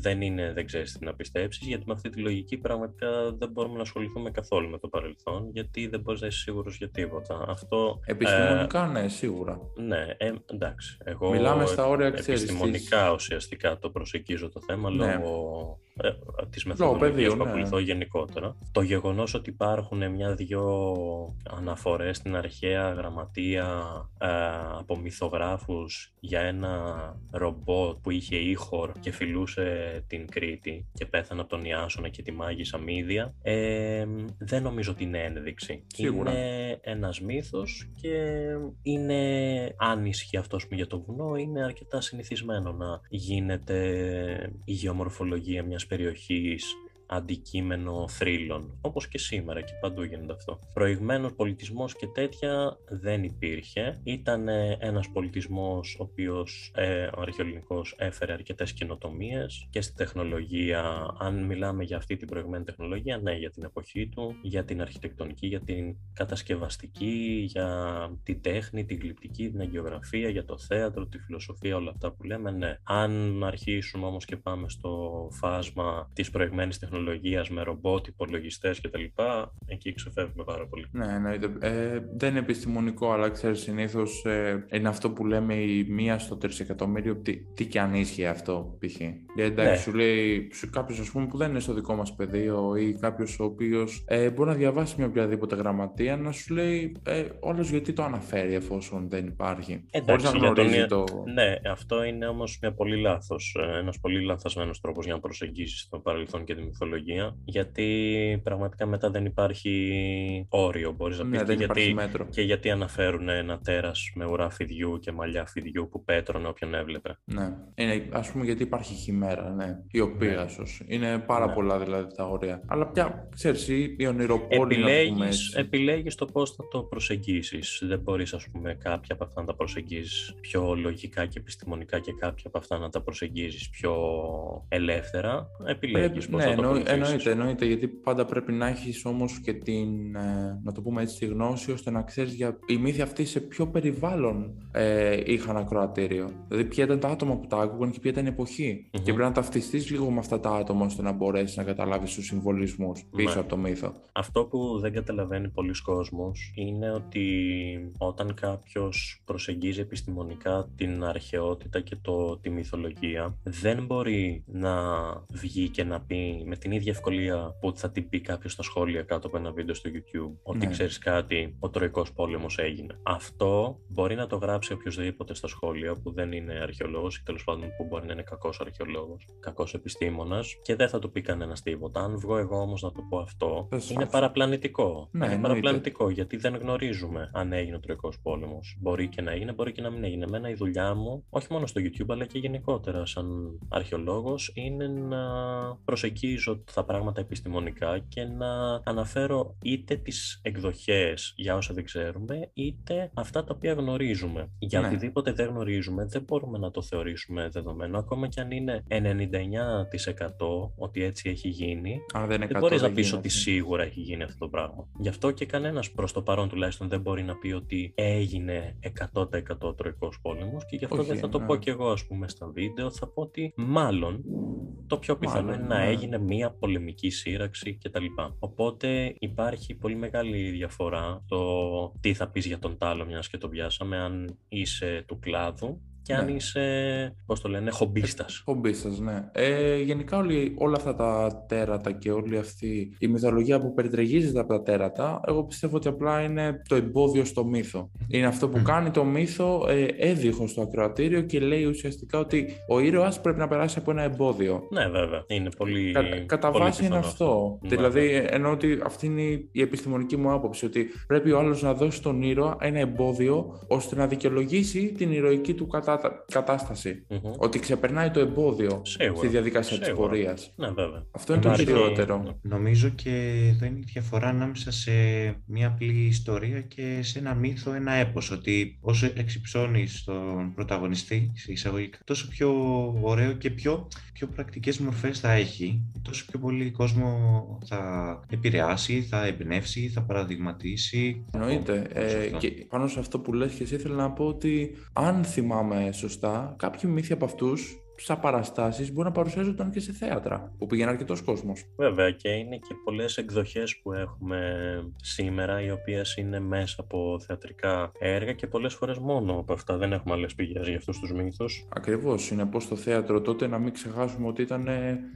δεν είναι, δεν ξέρεις τι να πιστέψεις, γιατί με αυτή τη λογική πραγματικά δεν μπορούμε να ασχοληθούμε καθόλου με το παρελθόν, γιατί δεν μπορείς να είσαι σίγουρος για τίποτα. Αυτό, επιστημονικά, ε, ναι, σίγουρα. Ναι, ε, εντάξει. Εγώ μιλάμε στα όρια, ξέρεις. Επιστημονικά ουσιαστικά το προσεγγίζω το θέμα, ναι, λόγω ε, της μεθοδολογίας που ακολουθώ γενικότερα. Το γεγονός ότι υπάρχουν μια-δυο αναφορές στην αρχαία γραμματεία ε, από μυθογράφους για ένα ρομπότ που είχε ήχορ και φιλούσε την Κρήτη και πέθανε από τον Ιάσονα και τη μάγισσα Μύδια, ε, δεν νομίζω ότι είναι ένδειξη. Σίγουρα. Είναι ένας μύθος και είναι, αν ισχύει αυτός που για το βουνό, είναι αρκετά συνηθισμένο να γίνεται η γεωμορφολογία μιας περιοχής αντικείμενο θρύλων, όπως και σήμερα και παντού γίνεται αυτό. Προηγμένος πολιτισμός και τέτοια δεν υπήρχε. Ήταν ένας πολιτισμός ο οποίος ε, ο αρχαιοελληνικός έφερε αρκετές καινοτομίες και στη τεχνολογία, αν μιλάμε για αυτή την προηγμένη τεχνολογία, ναι, για την εποχή του, για την αρχιτεκτονική, για την κατασκευαστική, για την τέχνη, την γλυπτική, την αγγεωγραφία, για το θέατρο, τη φιλοσοφία, όλα αυτά που λέμε, ναι. Αν αρχίσουμε όμως και πάμε στο φάσμα της προηγμένης τεχνολογίας, με ρομπότ, υπολογιστές κτλ. Εκεί ξεφεύγουμε πάρα πολύ. Ναι, εννοείται. Ε, δεν είναι επιστημονικό, αλλά ξέρεις, συνήθως ε, είναι αυτό που λέμε η μία στο τρισεκατομμύριο. Τι, τι και αν ίσχυε αυτό, π.χ. Εντάξει, ναι, σου λέει κάποιος, ας πούμε, που δεν είναι στο δικό μας πεδίο ή κάποιος ο οποίος ε, μπορεί να διαβάσει μια οποιαδήποτε γραμματεία να σου λέει ε, όλος γιατί το αναφέρει εφόσον δεν υπάρχει. Εντάξει, να γνωρίζει τον... το. Ναι, αυτό είναι όμως μια πολύ λάθος, ένας πολύ λαθασμένος τρόπος για να προσεγγίσεις το παρελθόν και τη μυθολογία, γιατί πραγματικά μετά δεν υπάρχει όριο, μπορείς να πεις, ναι, και, γιατί, και γιατί αναφέρουν ένα τέρας με ουρά φιδιού και μαλλιά φιδιού που πέτρωνε όποιον έβλεπε. Ναι, είναι, ας πούμε, γιατί υπάρχει χημέρα, ναι, η οποία, ναι, σως, είναι πάρα, ναι, πολλά δηλαδή τα όρια, αλλά πια, ξέρεις, η ονειροπόλη να πούμε έτσι. Επιλέγεις το πώς θα το προσεγγίσεις, δεν μπορείς, ας πούμε, κάποια από αυτά να τα προσεγγίσεις πιο λογικά και επιστημονικά και κάποια από αυτά να τα προσεγγίζεις πιο ελεύθερα, επιλέγεις πώς, ναι, θα το. Εννοείται, εννοείται, γιατί πάντα πρέπει να έχεις όμως και την, ε, να το πούμε έτσι, τη γνώση, ώστε να ξέρεις για οι μύθοι αυτοί σε ποιο περιβάλλον ε, είχαν ακροατήριο. Δηλαδή, ποια ήταν τα άτομα που τα άκουγαν και ποια ήταν η εποχή. Mm-hmm. Και πρέπει να ταυτιστείς λίγο με αυτά τα άτομα, ώστε να μπορέσεις να καταλάβεις τους συμβολισμούς πίσω, ναι, από το μύθο. Αυτό που δεν καταλαβαίνει πολλοί κόσμος είναι ότι όταν κάποιος προσεγγίζει επιστημονικά την αρχαιότητα και το, τη μυθολογία, δεν μπορεί να βγει και να πει με την ίδια ευκολία που θα την πει κάποιος στα σχόλια κάτω από ένα βίντεο στο YouTube ότι, ναι, ξέρεις κάτι, ο Τροϊκός Πόλεμος έγινε. Αυτό μπορεί να το γράψει οποιοδήποτε στα σχόλια που δεν είναι αρχαιολόγος ή τέλος πάντων που μπορεί να είναι κακός αρχαιολόγος, κακός επιστήμονας, και δεν θα του πει κανένας τίποτα. Αν βγω εγώ όμως να το πω αυτό, That's είναι παραπλανητικό. Ναι, είναι παραπλανητικό, γιατί δεν γνωρίζουμε αν έγινε ο Τροϊκός Πόλεμος. Μπορεί και να έγινε, μπορεί και να μην έγινε. Εμένα η δουλειά μου, όχι μόνο στο YouTube αλλά και γενικότερα σαν αρχαιολόγος, είναι να προσεγγίζει τα πράγματα επιστημονικά και να αναφέρω είτε τις εκδοχές για όσα δεν ξέρουμε, είτε αυτά τα οποία γνωρίζουμε. Για, ναι, οτιδήποτε δεν γνωρίζουμε, δεν μπορούμε να το θεωρήσουμε δεδομένο, ακόμα και αν είναι ενενήντα εννιά τοις εκατό ότι έτσι έχει γίνει. Α, δεν, δεν μπορείς να πεις ότι σίγουρα έχει γίνει αυτό το πράγμα. Γι' αυτό και κανένας προς το παρόν τουλάχιστον δεν μπορεί να πει ότι έγινε εκατό τοις εκατό Τροϊκός Πόλεμος, και γι' αυτό όχι, δεν θα, ναι, το πω κι εγώ, ας πούμε, στα βίντεο. Θα πω ότι μάλλον το πιο πιθανό, μάλλον, είναι, ναι, να έγινε μία πολεμική σύραξη κτλ. Οπότε υπάρχει πολύ μεγάλη διαφορά το τι θα πεις για τον Τάλο, μιας και το πιάσαμε, αν είσαι του κλάδου κι αν ναι. είσαι, πώς το λένε, χομπίστας. Χομπίστας, ναι. Ε, γενικά όλοι, όλα αυτά τα τέρατα και όλη αυτή η μυθολογία που περιτριγίζεται από τα τέρατα, εγώ πιστεύω ότι απλά είναι το εμπόδιο στο μύθο. Είναι αυτό που κάνει το μύθο ε, έδιχο στο ακροατήριο και λέει ουσιαστικά ότι ο ήρωας πρέπει να περάσει από ένα εμπόδιο. Ναι, βέβαια. Είναι πολύ. Κα, κατά πολύ βάση είναι αυτό. Ναι, δηλαδή, ναι. εννοώ ότι αυτή είναι η επιστημονική μου άποψη, ότι πρέπει ο άλλος να δώσει στον ήρωα ένα εμπόδιο ώστε να δικαιολογήσει την ηρωική του κατα... κατάσταση. Mm-hmm. Ότι ξεπερνάει το εμπόδιο Σίγουρα. στη διαδικασία της πορείας. Ναι, βέβαια. Αυτό είναι Μάρη, το κυριότερο. Νομίζω και εδώ είναι η διαφορά ανάμεσα σε μια απλή ιστορία και σε ένα μύθο, ένα έπος. Ότι όσο εξυψώνεις τον πρωταγωνιστή, σε εισαγωγικά, τόσο πιο ωραίο και πιο, πιο πρακτικές μορφές θα έχει, τόσο πιο πολύ κόσμο θα επηρεάσει, θα εμπνεύσει, θα παραδειγματίσει. Εννοείται. Ε, και πάνω σε αυτό που λες και εσύ, ήθελα να πω ότι αν θυμάμαι σωστά, κάποιοι μύθοι από αυτούς σαν παραστάσεις μπορεί να παρουσιάζονταν και σε θέατρα που πήγαινε αρκετός κόσμος. Βέβαια, και είναι και πολλές εκδοχές που έχουμε σήμερα, οι οποίες είναι μέσα από θεατρικά έργα και πολλές φορές μόνο από αυτά. Δεν έχουμε άλλες πηγές για αυτούς τους μύθους. Ακριβώς. Είναι πως το θέατρο τότε, να μην ξεχάσουμε ότι ήταν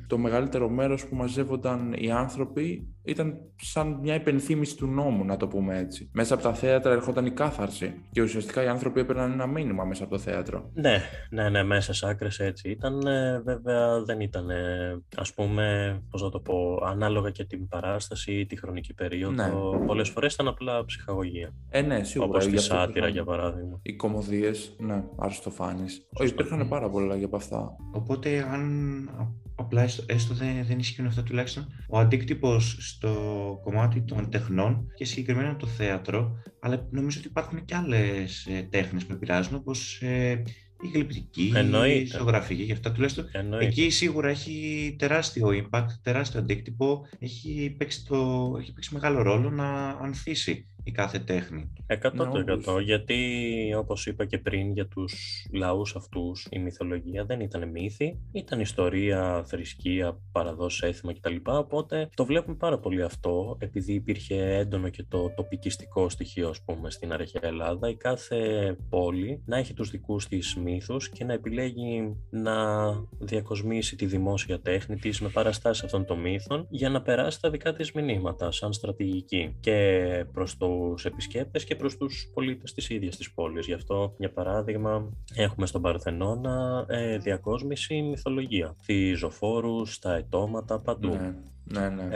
το μεγαλύτερο μέρος που μαζεύονταν οι άνθρωποι, ήταν σαν μια υπενθύμηση του νόμου, να το πούμε έτσι. Μέσα από τα θέατρα ερχόταν η κάθαρση και ουσιαστικά οι άνθρωποι έπαιρναν ένα μήνυμα μέσα από το θέατρο. Ναι, ναι, ναι, μέσα σε άκρες έτσι. Ήταν, βέβαια, δεν ήταν, ας πούμε, πώς να το πω, ανάλογα και την παράσταση ή τη χρονική περίοδο. Ναι. Πολλές φορές ήταν απλά ψυχαγωγία. Ε, ναι, σίγουρα. Όπως τη σάτυρα, για παράδειγμα. Οι κωμωδίες, ναι, Αριστοφάνης. Υπήρχαν πάρα πολλά για αυτά. Οπότε, αν απλά έστω δεν, δεν ισχύουν αυτά τουλάχιστον, ο αντίκτυπος στο κομμάτι των τεχνών και συγκεκριμένα το θέατρο, αλλά νομίζω ότι υπάρχουν και άλλες τέχνες που επηρεάζουν, όπως Ε, η γλυπτική, η ζωγραφική και αυτά τουλάχιστον. Εννοείται. Εκεί σίγουρα έχει τεράστιο impact, τεράστιο αντίκτυπο, έχει παίξει, το, έχει παίξει μεγάλο ρόλο να ανθίσει η κάθε τέχνη. εκατό τοις εκατό γιατί, όπως είπα και πριν, για τους λαούς αυτούς η μυθολογία δεν ήταν μύθη, ήταν ιστορία, θρησκεία, παραδόσεις, έθιμα κτλ. Οπότε το βλέπουμε πάρα πολύ αυτό, επειδή υπήρχε έντονο και το τοπικιστικό στοιχείο, ας πούμε, στην αρχαία Ελλάδα, η κάθε πόλη να έχει τους δικούς της μύθους και να επιλέγει να διακοσμήσει τη δημόσια τέχνη της με παραστάσεις αυτών των μύθων για να περάσει τα δικά της μηνύματα σαν στρατηγική και προς το τους επισκέπτες και προς τους πολίτες της ίδιας της πόλης. Γι' αυτό, για παράδειγμα, έχουμε στον Παρθενώνα ε, διακόσμηση μυθολογία. Τη ζωφόρους, τα αιτώματα, παντού. Ναι, ναι, ναι.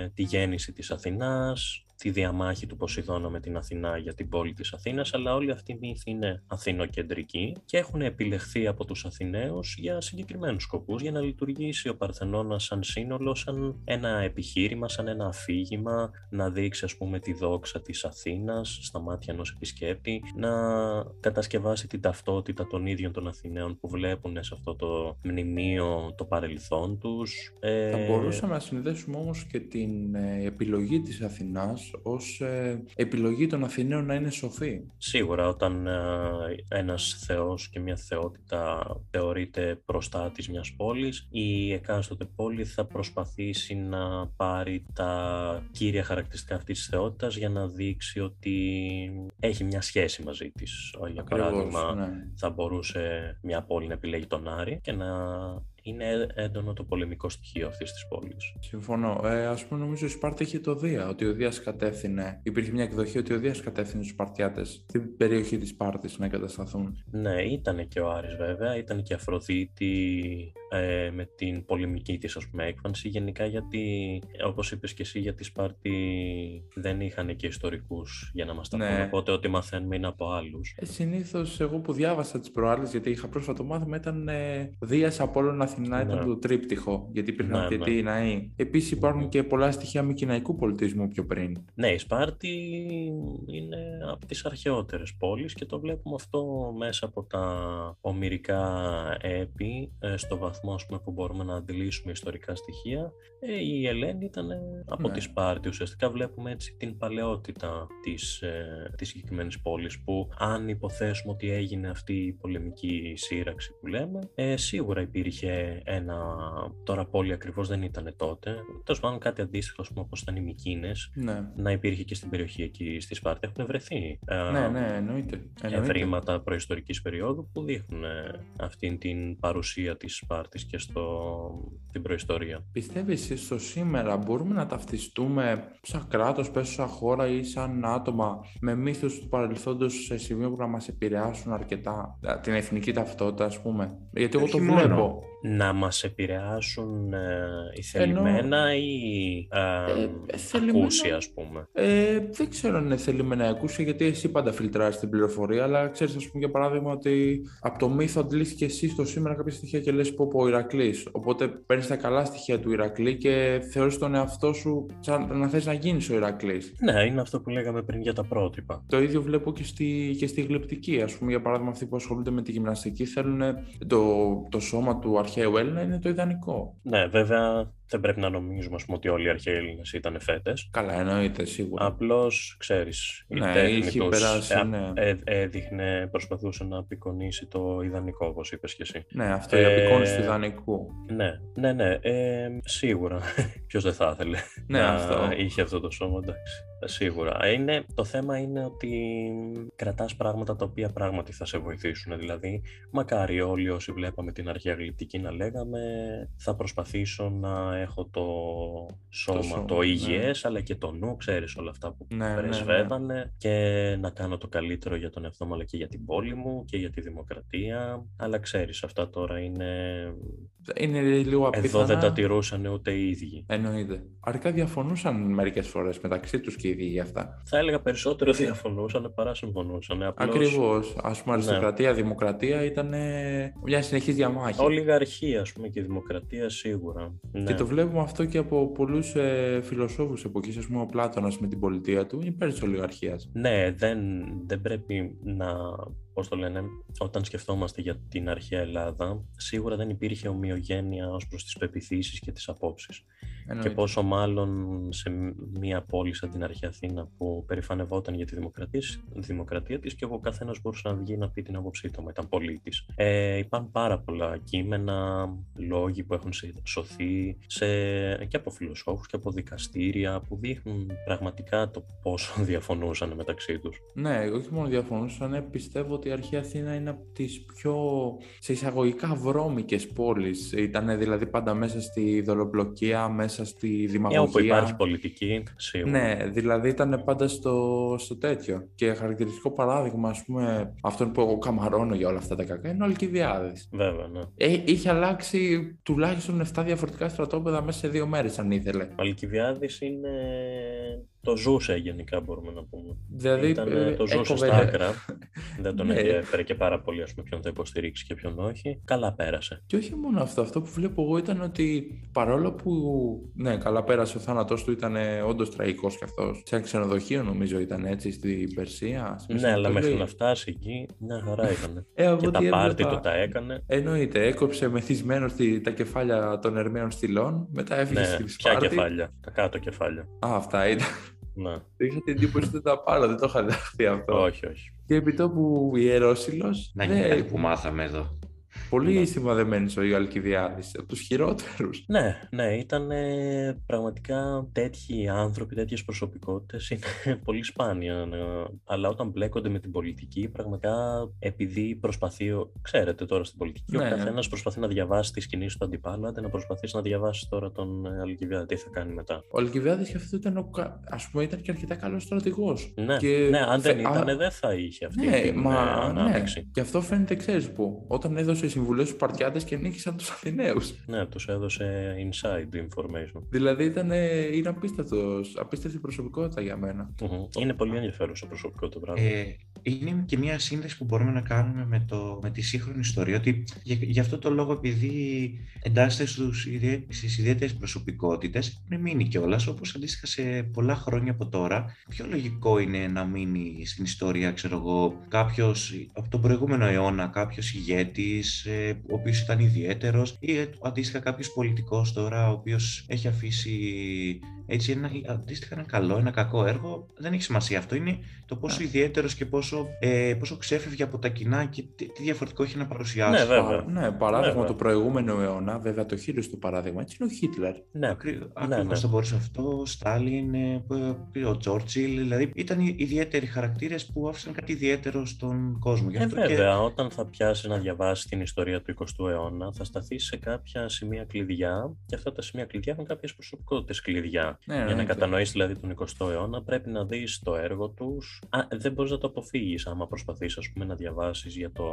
Ε, τη γέννηση της Αθηνάς, τη διαμάχη του Ποσειδώνα με την Αθηνά για την πόλη της Αθήνας, αλλά όλοι αυτοί οι μύθοι είναι αθηνοκεντρικοί και έχουν επιλεχθεί από τους Αθηναίους για συγκεκριμένους σκοπούς, για να λειτουργήσει ο Παρθενώνας σαν σύνολο, σαν ένα επιχείρημα, σαν ένα αφήγημα, να δείξει, ας πούμε, τη δόξα της Αθήνας στα μάτια ενός επισκέπτη, να κατασκευάσει την ταυτότητα των ίδιων των Αθηναίων που βλέπουν σε αυτό το μνημείο το παρελθόν τους. Θα μπορούσαμε να συνδέσουμε όμως και την επιλογή της Αθηνάς ως ε, επιλογή των Αθηναίων να είναι σοφή. Σίγουρα, όταν ε, ένας θεός και μια θεότητα θεωρείται μπροστά της μιας πόλης, η εκάστοτε πόλη θα προσπαθήσει να πάρει τα κύρια χαρακτηριστικά αυτής της θεότητας για να δείξει ότι έχει μια σχέση μαζί της. Για παράδειγμα, ναι. θα μπορούσε μια πόλη να επιλέγει τον Άρη και να είναι έντονο το πολεμικό στοιχείο αυτής της πόλης. Συμφωνώ. Ε, ας πούμε, νομίζω η Σπάρτη είχε το Δία, ότι ο Δίας κατεύθυνε. Υπήρχε μια εκδοχή ότι ο Δίας κατεύθυνε τους Σπαρτιάτες στην περιοχή της Σπάρτης να εγκατασταθούν. Ναι, ήταν και ο Άρης, βέβαια, ήταν και η Αφροδίτη ε, με την πολεμική της, ας πούμε, έκφανση. Γενικά, γιατί, όπως είπες και εσύ, για τη Σπάρτη δεν είχαν και ιστορικούς για να μας τα ναι. πούν. Οπότε, ό,τι μαθαίνουμε είναι από άλλους. Ε, συνήθως, εγώ που διάβασα τις προάλλες, γιατί είχα πρόσφατο μάθημα, ήταν ε, Δίας Απόλλων Αθηνά, ήταν ναι. το τρίπτυχο, γιατί υπήρχαν ναι, αρκετοί ναι. ναοί. Επίσης υπάρχουν ναι. και πολλά στοιχεία μικηναϊκού πολιτισμού πιο πριν. Ναι, η Σπάρτη είναι από τις αρχαιότερες πόλεις και το βλέπουμε αυτό μέσα από τα ομηρικά έπι, στο βαθμό βαθμό, ας πούμε, που μπορούμε να αντιλήσουμε ιστορικά στοιχεία, ε, η Ελένη ήταν ε, από ναι. τη Σπάρτη. Ουσιαστικά βλέπουμε έτσι την παλαιότητα της, ε, της συγκεκριμένης πόλης, που αν υποθέσουμε ότι έγινε αυτή η πολεμική σύραξη που λέμε, ε, σίγουρα υπήρχε ένα, τώρα πόλη ακριβώς δεν ήταν τότε, τέλος πάντων κάτι αντίστοιχο, ας πούμε, όπως ήταν οι Μικίνες, ναι. να υπήρχε και στην περιοχή εκεί στη Σπάρτη. Έχουν βρεθεί ε, ναι, ναι, εννοείται. ευρήματα προϊστορικής περίοδου που δείχνουν ε, αυτήν την παρουσία της Σπάρτης και στο, την προϊστορία. Πιστεύεις στο σήμερα μπορούμε να ταυτιστούμε σαν κράτος, πες, σαν χώρα ή σαν άτομα με μύθους του παρελθόντος σε σημείο που να μας επηρεάσουν αρκετά την εθνική ταυτότητα, ας πούμε? Γιατί εγώ το βλέπω. Να μας επηρεάσουν ε, η θελημένα Ενώ... ή ε, ε, θελημένα... ακούσια, ας πούμε. Ε, δεν ξέρω αν είναι θελημένα ή ακούσια, γιατί εσύ πάντα φιλτράρεις την πληροφορία, αλλά ξέρεις, ας πούμε, για παράδειγμα, ότι από το μύθο αντιλήθηκε εσύ στο σήμερα κάποια στοιχεία και λες πω πω ο Ηρακλής. Οπότε παίρνεις τα καλά στοιχεία του Ηρακλή και θεωρείς τον εαυτό σου σαν να θες να γίνεις ο Ηρακλής. Ναι, είναι αυτό που λέγαμε πριν για τα πρότυπα. Το ίδιο βλέπω και στη, και στη γλυπτική. Ας πούμε, για παράδειγμα, αυτοί που ασχολούνται με τη γυμναστική θέλουν το, το σώμα του αρχαίου Έλληνα, είναι το ιδανικό. Ναι, βέβαια. Δεν πρέπει να νομίζουμε, ας πούμε, ότι όλοι οι αρχαίοι Έλληνες ήταν φέτες. Καλά, εννοείται, σίγουρα. Απλώς, ξέρεις, η ναι, τέχνη τους έδειχνε, προσπαθούσε να απεικονίσει το ιδανικό, όπως είπες και εσύ. Ναι, αυτό ε... η απεικόνιση του ιδανικού. Ναι, ναι, ναι, ε, σίγουρα. Ποιος δεν θα ήθελε ναι, να αυτό. είχε αυτό το σώμα, εντάξει. Σίγουρα. Είναι, το θέμα είναι ότι κρατάς πράγματα τα οποία πράγματι θα σε βοηθήσουν. Δηλαδή, μακάρι όλοι όσοι βλέπαμε την αρχαία γλυπτική να λέγαμε, θα προσπαθήσω να έχω το σώμα, το, σώμα, το υγιές, ναι. αλλά και το νου, ξέρεις, όλα αυτά που ναι, πρεσβεύανε ναι, ναι. και να κάνω το καλύτερο για τον εαυτό μου, αλλά και για την πόλη μου και για τη δημοκρατία. Αλλά ξέρεις, αυτά τώρα είναι... είναι λίγο απίθανα. Εδώ δεν τα τηρούσαν ούτε οι ίδιοι. Εννοείται. Αρκά διαφωνούσαν μερικές φορές μεταξύ τους και οι ίδιοι για αυτά. Θα έλεγα περισσότερο διαφωνούσαν παρά συμφωνούσαν. Απλώς... Ακριβώς. Ας πούμε, αριστοκρατία, ναι. δημοκρατία ήταν μια συνεχής διαμάχη. Ολιγαρχία, ας πούμε, και δημοκρατία σίγουρα. Ναι. Και το βλέπουμε αυτό και από πολλούς ε, φιλοσόφους εποχής. Ας πούμε, ο Πλάτωνας με την πολιτεία του υπέρ της ολιγαρχίας. Ναι, δεν, δεν πρέπει να. Πώς το λένε, όταν σκεφτόμαστε για την αρχαία Ελλάδα, σίγουρα δεν υπήρχε ομοιογένεια ως προς τις πεποιθήσεις και τις απόψεις. Εννοείται. Και πόσο μάλλον σε μια πόλη σαν την αρχαία Αθήνα που περηφανευόταν για τη δημοκρατία, τη δημοκρατία της, και ο καθένας μπορούσε να βγει να πει την άποψή του, ήταν πολίτης. Ε, υπάρχουν πάρα πολλά κείμενα, λόγοι που έχουν σωθεί σε, και από φιλοσόφους και από δικαστήρια που δείχνουν πραγματικά το πόσο διαφωνούσαν μεταξύ τους. Ναι, όχι μόνο διαφωνούσαν, πιστεύω ότι η αρχαία Αθήνα είναι από τις πιο σε εισαγωγικά βρώμικες πόλεις. Ήταν δηλαδή πάντα μέσα στη δολοπλοκία, μέσα στη δημαγωγία. Όπου υπάρχει πολιτική, σίγουρα. Ναι, δηλαδή ήταν πάντα στο, στο τέτοιο. Και χαρακτηριστικό παράδειγμα, ας πούμε, αυτόν που εγώ καμαρώνω για όλα αυτά τα κακά, είναι ο Αλκιβιάδης. Βέβαια, ναι. Ε, είχε αλλάξει τουλάχιστον επτά διαφορετικά στρατόπεδα μέσα σε δύο μέρες, αν ήθελε. Ο Αλκιβιάδης είναι. Το ζούσε γενικά, μπορούμε να πούμε. Δηλαδή, Ήτανε, το ζούσε στα άκρα. Δεν τον ενδιαφέρει και πάρα πολύ, ας πούμε, ποιον θα υποστηρίξει και ποιον όχι. Καλά πέρασε. Και όχι μόνο αυτό. Αυτό που βλέπω εγώ ήταν ότι παρόλο που. Ναι, καλά πέρασε, ο θάνατός του ήταν όντως τραγικός κι αυτός. Σε ξενοδοχείο, νομίζω, ήταν έτσι στην Περσία. Στην ναι, αλλά μέχρι να φτάσει εκεί, μια χαρά ήταν. ε, και τα πάρτι του τα έκανε. Εννοείται. Έκοψε μεθυσμένο στη... τα κεφάλια των Ερμαίων στυλών. Μετά έφυγε ναι, στη Σπάρτη. Ποια κεφάλια? Τα κάτω κεφάλια. Α, αυτά ήταν. Ναι. Είχα την εντύπωση ότι δεν τα πάρω, δεν το είχα δεχτεί αυτό. Όχι, όχι. Και επί τόπου ιερόσυλος. Να γίνει κάτι που μάθαμε εδώ. Πολύ σημαδεμένος ο Αλκιβιάδης, από τους χειρότερους. Ναι, ναι, ήταν πραγματικά τέτοιοι άνθρωποι, τέτοιες προσωπικότητες είναι πολύ σπάνια. Ναι. Αλλά όταν μπλέκονται με την πολιτική, πραγματικά επειδή προσπαθεί, ξέρετε τώρα στην πολιτική, ναι. ο καθένας προσπαθεί να διαβάσει τις κινήσεις του αντιπάλου, άντε να προσπαθήσει να διαβάσει τώρα τον Αλκιβιάδη, τι θα κάνει μετά. Ο Αλκιβιάδης και αυτό ήταν, ο, ας πούμε, ήταν και αρκετά καλός στρατηγός. Ναι, και... ναι, αν δεν ήταν, α... δεν θα είχε αυτή ναι, την μα... ανάπτυξη. Ναι. Και αυτό φαίνεται, ξέρεις πού, όταν έδωσε συμβουλές στους Σπαρτιάτες και νίκησαν τους Αθηναίους. Ναι, τους έδωσε inside information. Δηλαδή ήταν είναι απίστευτος, απίστευτη προσωπικότητα για μένα. Mm-hmm. Είναι πολύ ενδιαφέρουσα προσωπικότητα, πράγμα. Ε, είναι και μια σύνδεση που μπορούμε να κάνουμε με, το, με τη σύγχρονη ιστορία, ότι γι' αυτό το λόγο, επειδή εντάσσεται στις ιδιαίτερες προσωπικότητες, μην μείνει κιόλας, όπως αντίστοιχα σε πολλά χρόνια από τώρα, πιο λογικό είναι να μείνει στην ιστορία, ξέρω εγώ, κάποιος από τον προηγούμενο αιώνα, κάποιος ηγέτης, ο οποίος ήταν ιδιαίτερος, ή αντίστοιχα κάποιος πολιτικός τώρα, ο οποίος έχει αφήσει έτσι ένα, αντίστοιχα ένα καλό, ένα κακό έργο. Δεν έχει σημασία αυτό, είναι το πόσο ιδιαίτερος και πόσο, ε, πόσο ξέφευγε από τα κοινά και τι, τι διαφορετικό έχει να παρουσιάσει. Ναι, βέβαια. Ναι, παράδειγμα βέβαια. Του προηγούμενου αιώνα, βέβαια το χείριστο παράδειγμα, και είναι ο Χίτλερ. Ναι, Ακρι... ναι, ναι. Θα μπορούσε αυτό, Στάλιν, ο Τσόρτσιλ, δηλαδή ήταν ιδιαίτεροι χαρακτήρες που άφησαν κάτι ιδιαίτερο στον κόσμο. Ε, βέβαια, και... όταν θα πιάσει να διαβάσει την ιστορία του εικοστού αιώνα, θα σταθεί σε κάποια σημεία κλειδιά, και αυτά τα σημεία κλειδιά έχουν κάποιες προσωπικότητες κλειδιά. Ναι, για ναι, να κατανοήσει δηλαδή τον εικοστό αιώνα, πρέπει να δει το έργο του. Δεν μπορεί να το αποφύγει άμα προσπαθεί να διαβάσει για το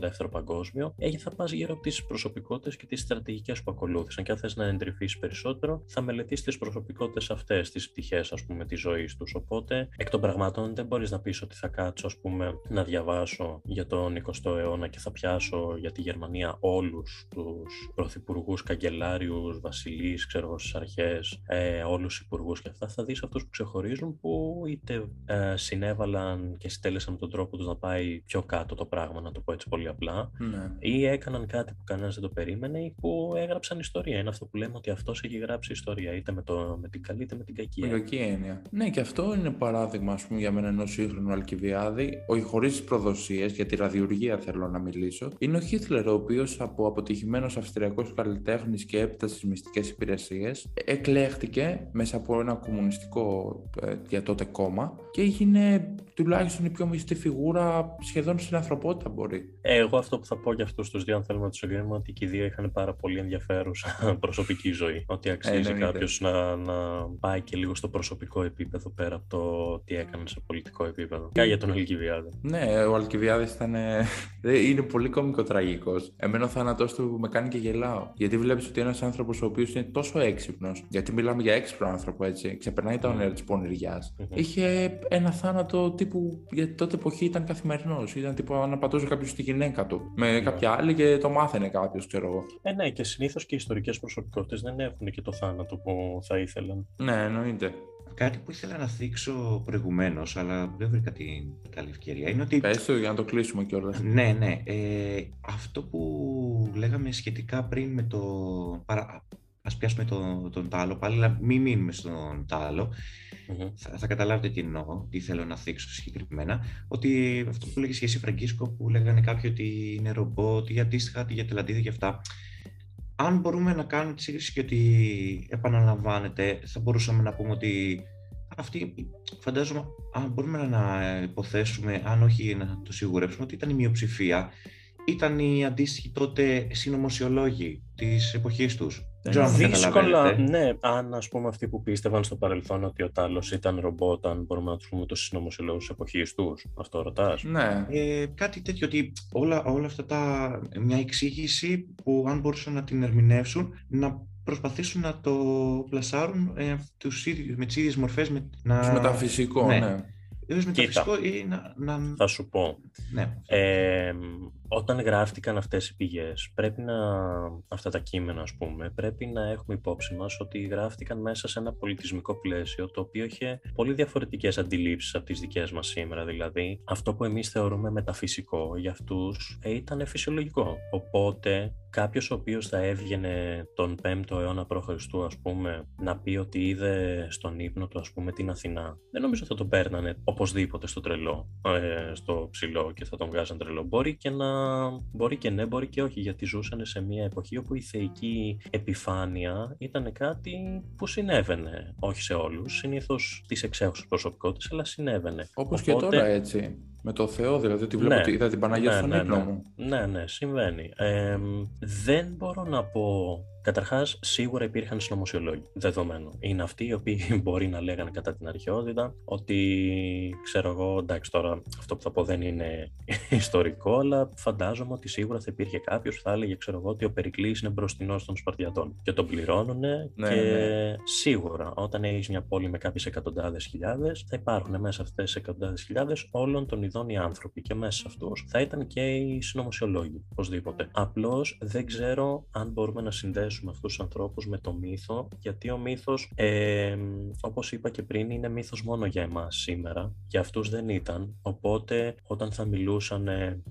Δεύτερο Παγκόσμιο. Ε, θα πα γύρω από τι προσωπικότητες και τι στρατηγικές που ακολούθησαν. Και αν θε να εντρυφεί περισσότερο, θα μελετήσει τι προσωπικότητες αυτές, τις πτυχές τη ζωή του. Οπότε, εκ των πραγμάτων, δεν μπορεί να πει ότι θα κάτσω ας πούμε, να διαβάσω για τον εικοστό αιώνα και θα πιάσω για τη Γερμανία όλου του πρωθυπουργού, καγκελάριου, βασιλεί, ξέρω στι αρχέ, ε, όλου του υπουργού και αυτά. Θα δει αυτού που ξεχωρίζουν, που είτε ε, συνέβαλαν και συντέλεσαν με τον τρόπο τους να πάει πιο κάτω το πράγμα, να το πω έτσι πολύ απλά, ναι. Ή έκαναν κάτι που κανένας δεν το περίμενε ή που έγραψαν ιστορία. Είναι αυτό που λέμε ότι αυτός έχει γράψει ιστορία, είτε με, το, με την καλή είτε με την κακή. Με κακή έννοια. Ναι, και αυτό είναι παράδειγμα ας πούμε, για μένα ενός σύγχρονου Αλκιβιάδη, χωρίς τις προδοσίες, για τη ραδιουργία θέλω να μιλήσω. Είναι ο Χίτλερ, ο οποίος από αποτυχημένος Αυστριακός καλλιτέχνης και έπειτα στις μυστικές υπηρεσίες, εκλέχτηκε μέσα από ένα κομμουνιστικό ε, για τότε κόμμα και έγινε τουλάχιστον η πιο μυστή φιγούρα σχεδόν στην ανθρωπότητα μπορεί. Εγώ αυτό που θα πω για αυτούς τους δύο, αν θέλουμε να τους εγκρίνουμε, ότι και οι δύο είχαν πάρα πολύ ενδιαφέρουσα προσωπική ζωή. Ότι αξίζει κάποιος να, να πάει και λίγο στο προσωπικό επίπεδο πέρα από το τι έκανε σε πολιτικό επίπεδο. Και για τον Αλκιβιάδη. Ναι, ο Αλκιβιάδης ήταν. Είναι πολύ κωμικοτραγικός. Εμένα ο θάνατός του με κάνει και γελάω. Γιατί βλέπεις ότι ένας άνθρωπος ο οποίος είναι τόσο έξυπνος, γιατί μιλάμε για έξυπνο άνθρωπο έτσι, ξεπερνάει τα όνειρα της πονηριάς, mm-hmm. είχε ένα θάνατο που γιατί τότε εποχή ήταν καθημερινός. Ήταν τύπο να πατούσε κάποιος τη γυναίκα του με yeah. κάποια άλλη και το μάθαινε κάποιος, ξέρω εγώ. Ε, ναι, και συνήθως και οι ιστορικές προσωπικότητες δεν έχουν και το θάνατο που θα ήθελαν. Ναι, εννοείται. Κάτι που ήθελα να θίξω προηγουμένως, αλλά δεν βρήκα την κατάλληλη ευκαιρία, είναι ότι... Πες το για να το κλείσουμε κιόλας. Ναι, ναι. Ε, αυτό που λέγαμε σχετικά πριν με το... Ας πιάσουμε τον, τον Τάλο πάλι, αλλά μην μείνουμε στον Τάλο. Mm-hmm. Θα, θα καταλάβετε τι εννοώ, τι θέλω να θίξω συγκεκριμένα. Ότι αυτό που λέγε σχέση Φραγκίσκο, που λέγανε κάποιοι ότι είναι ρομπότ ή αντίστοιχα για τελαντίδια και αυτά. Αν μπορούμε να κάνουμε τη σύγκριση και ότι επαναλαμβάνεται, θα μπορούσαμε να πούμε ότι αυτή, φαντάζομαι, αν μπορούμε να υποθέσουμε, αν όχι να το σιγουρέψουμε, ότι ήταν η μειοψηφία. Ήταν οι αντίστοιχοι τότε συνωμοσιολόγοι της εποχής τους. Δύσκολα, ναι. Αν ας πούμε αυτοί που πίστευαν στο παρελθόν ότι ο Τάλος ήταν ρομπότ, αν μπορούμε να τους πούμε τους συνωμοσιολόγους της εποχής τους, αυτό ρωτάς. Ναι. Ε, κάτι τέτοιο, ότι όλα, όλα αυτά τα. Μια εξήγηση που αν μπορούσαν να την ερμηνεύσουν, να προσπαθήσουν να το πλασάρουν ε, τους ίδιους, με τις ίδιες μορφές. Με, να... μεταφυσικό, ναι. ναι. Κοίτα, να, να... θα σου πω, ναι. ε, όταν γράφτηκαν αυτές οι πηγές, πρέπει να, αυτά τα κείμενα ας πούμε, πρέπει να έχουμε υπόψη μας ότι γράφτηκαν μέσα σε ένα πολιτισμικό πλαίσιο το οποίο είχε πολύ διαφορετικές αντιλήψεις από τις δικές μας σήμερα, δηλαδή αυτό που εμείς θεωρούμε μεταφυσικό για αυτούς ε, ήταν φυσιολογικό, οπότε... Κάποιος ο οποίος θα έβγαινε τον πέμπτο αιώνα π.Χ. ας πούμε να πει ότι είδε στον ύπνο του ας πούμε την Αθηνά, δεν νομίζω θα τον παίρνανε οπωσδήποτε στο τρελό, ε, στο ψηλό και θα τον βγάζαν τρελό. Μπορεί και, να... μπορεί και ναι, μπορεί και όχι, γιατί ζούσαν σε μια εποχή όπου η θεϊκή επιφάνεια ήταν κάτι που συνέβαινε. Όχι σε όλους, συνήθως τις εξέχουσες προσωπικότητες, αλλά συνέβαινε. Όπως Οπότε... και τώρα έτσι. Με το Θεό, δηλαδή, ότι βλέπω ναι, ότι είδα την Παναγία ναι, στον ναι, ύπνο ναι. μου. Ναι, ναι, συμβαίνει. Ε, δεν μπορώ να πω Καταρχάς, σίγουρα υπήρχαν συνωμοσιολόγοι. Δεδομένου. Είναι αυτοί οι οποίοι μπορεί να λέγανε κατά την αρχαιότητα ότι, ξέρω εγώ, εντάξει, τώρα αυτό που θα πω δεν είναι ιστορικό, αλλά φαντάζομαι ότι σίγουρα θα υπήρχε κάποιος που θα έλεγε, ξέρω εγώ, ότι ο Περικλής είναι μπροστινός των Σπαρτιατών. Και τον πληρώνουν. Ναι, και ναι. Σίγουρα, όταν έχεις μια πόλη με κάποιες εκατοντάδες χιλιάδες, θα υπάρχουν μέσα αυτές τις εκατοντάδες χιλιάδες όλων των ειδών οι άνθρωποι. Και μέσα σε αυτούς θα ήταν και οι συνωμοσιολόγοι, οπωσδήποτε. Απλώς δεν ξέρω αν μπορούμε να συνδέσουμε με αυτούς τους ανθρώπους με το μύθο, γιατί ο μύθος, ε, όπως είπα και πριν, είναι μύθος μόνο για εμάς σήμερα, για αυτούς δεν ήταν. Οπότε όταν θα μιλούσαν ε,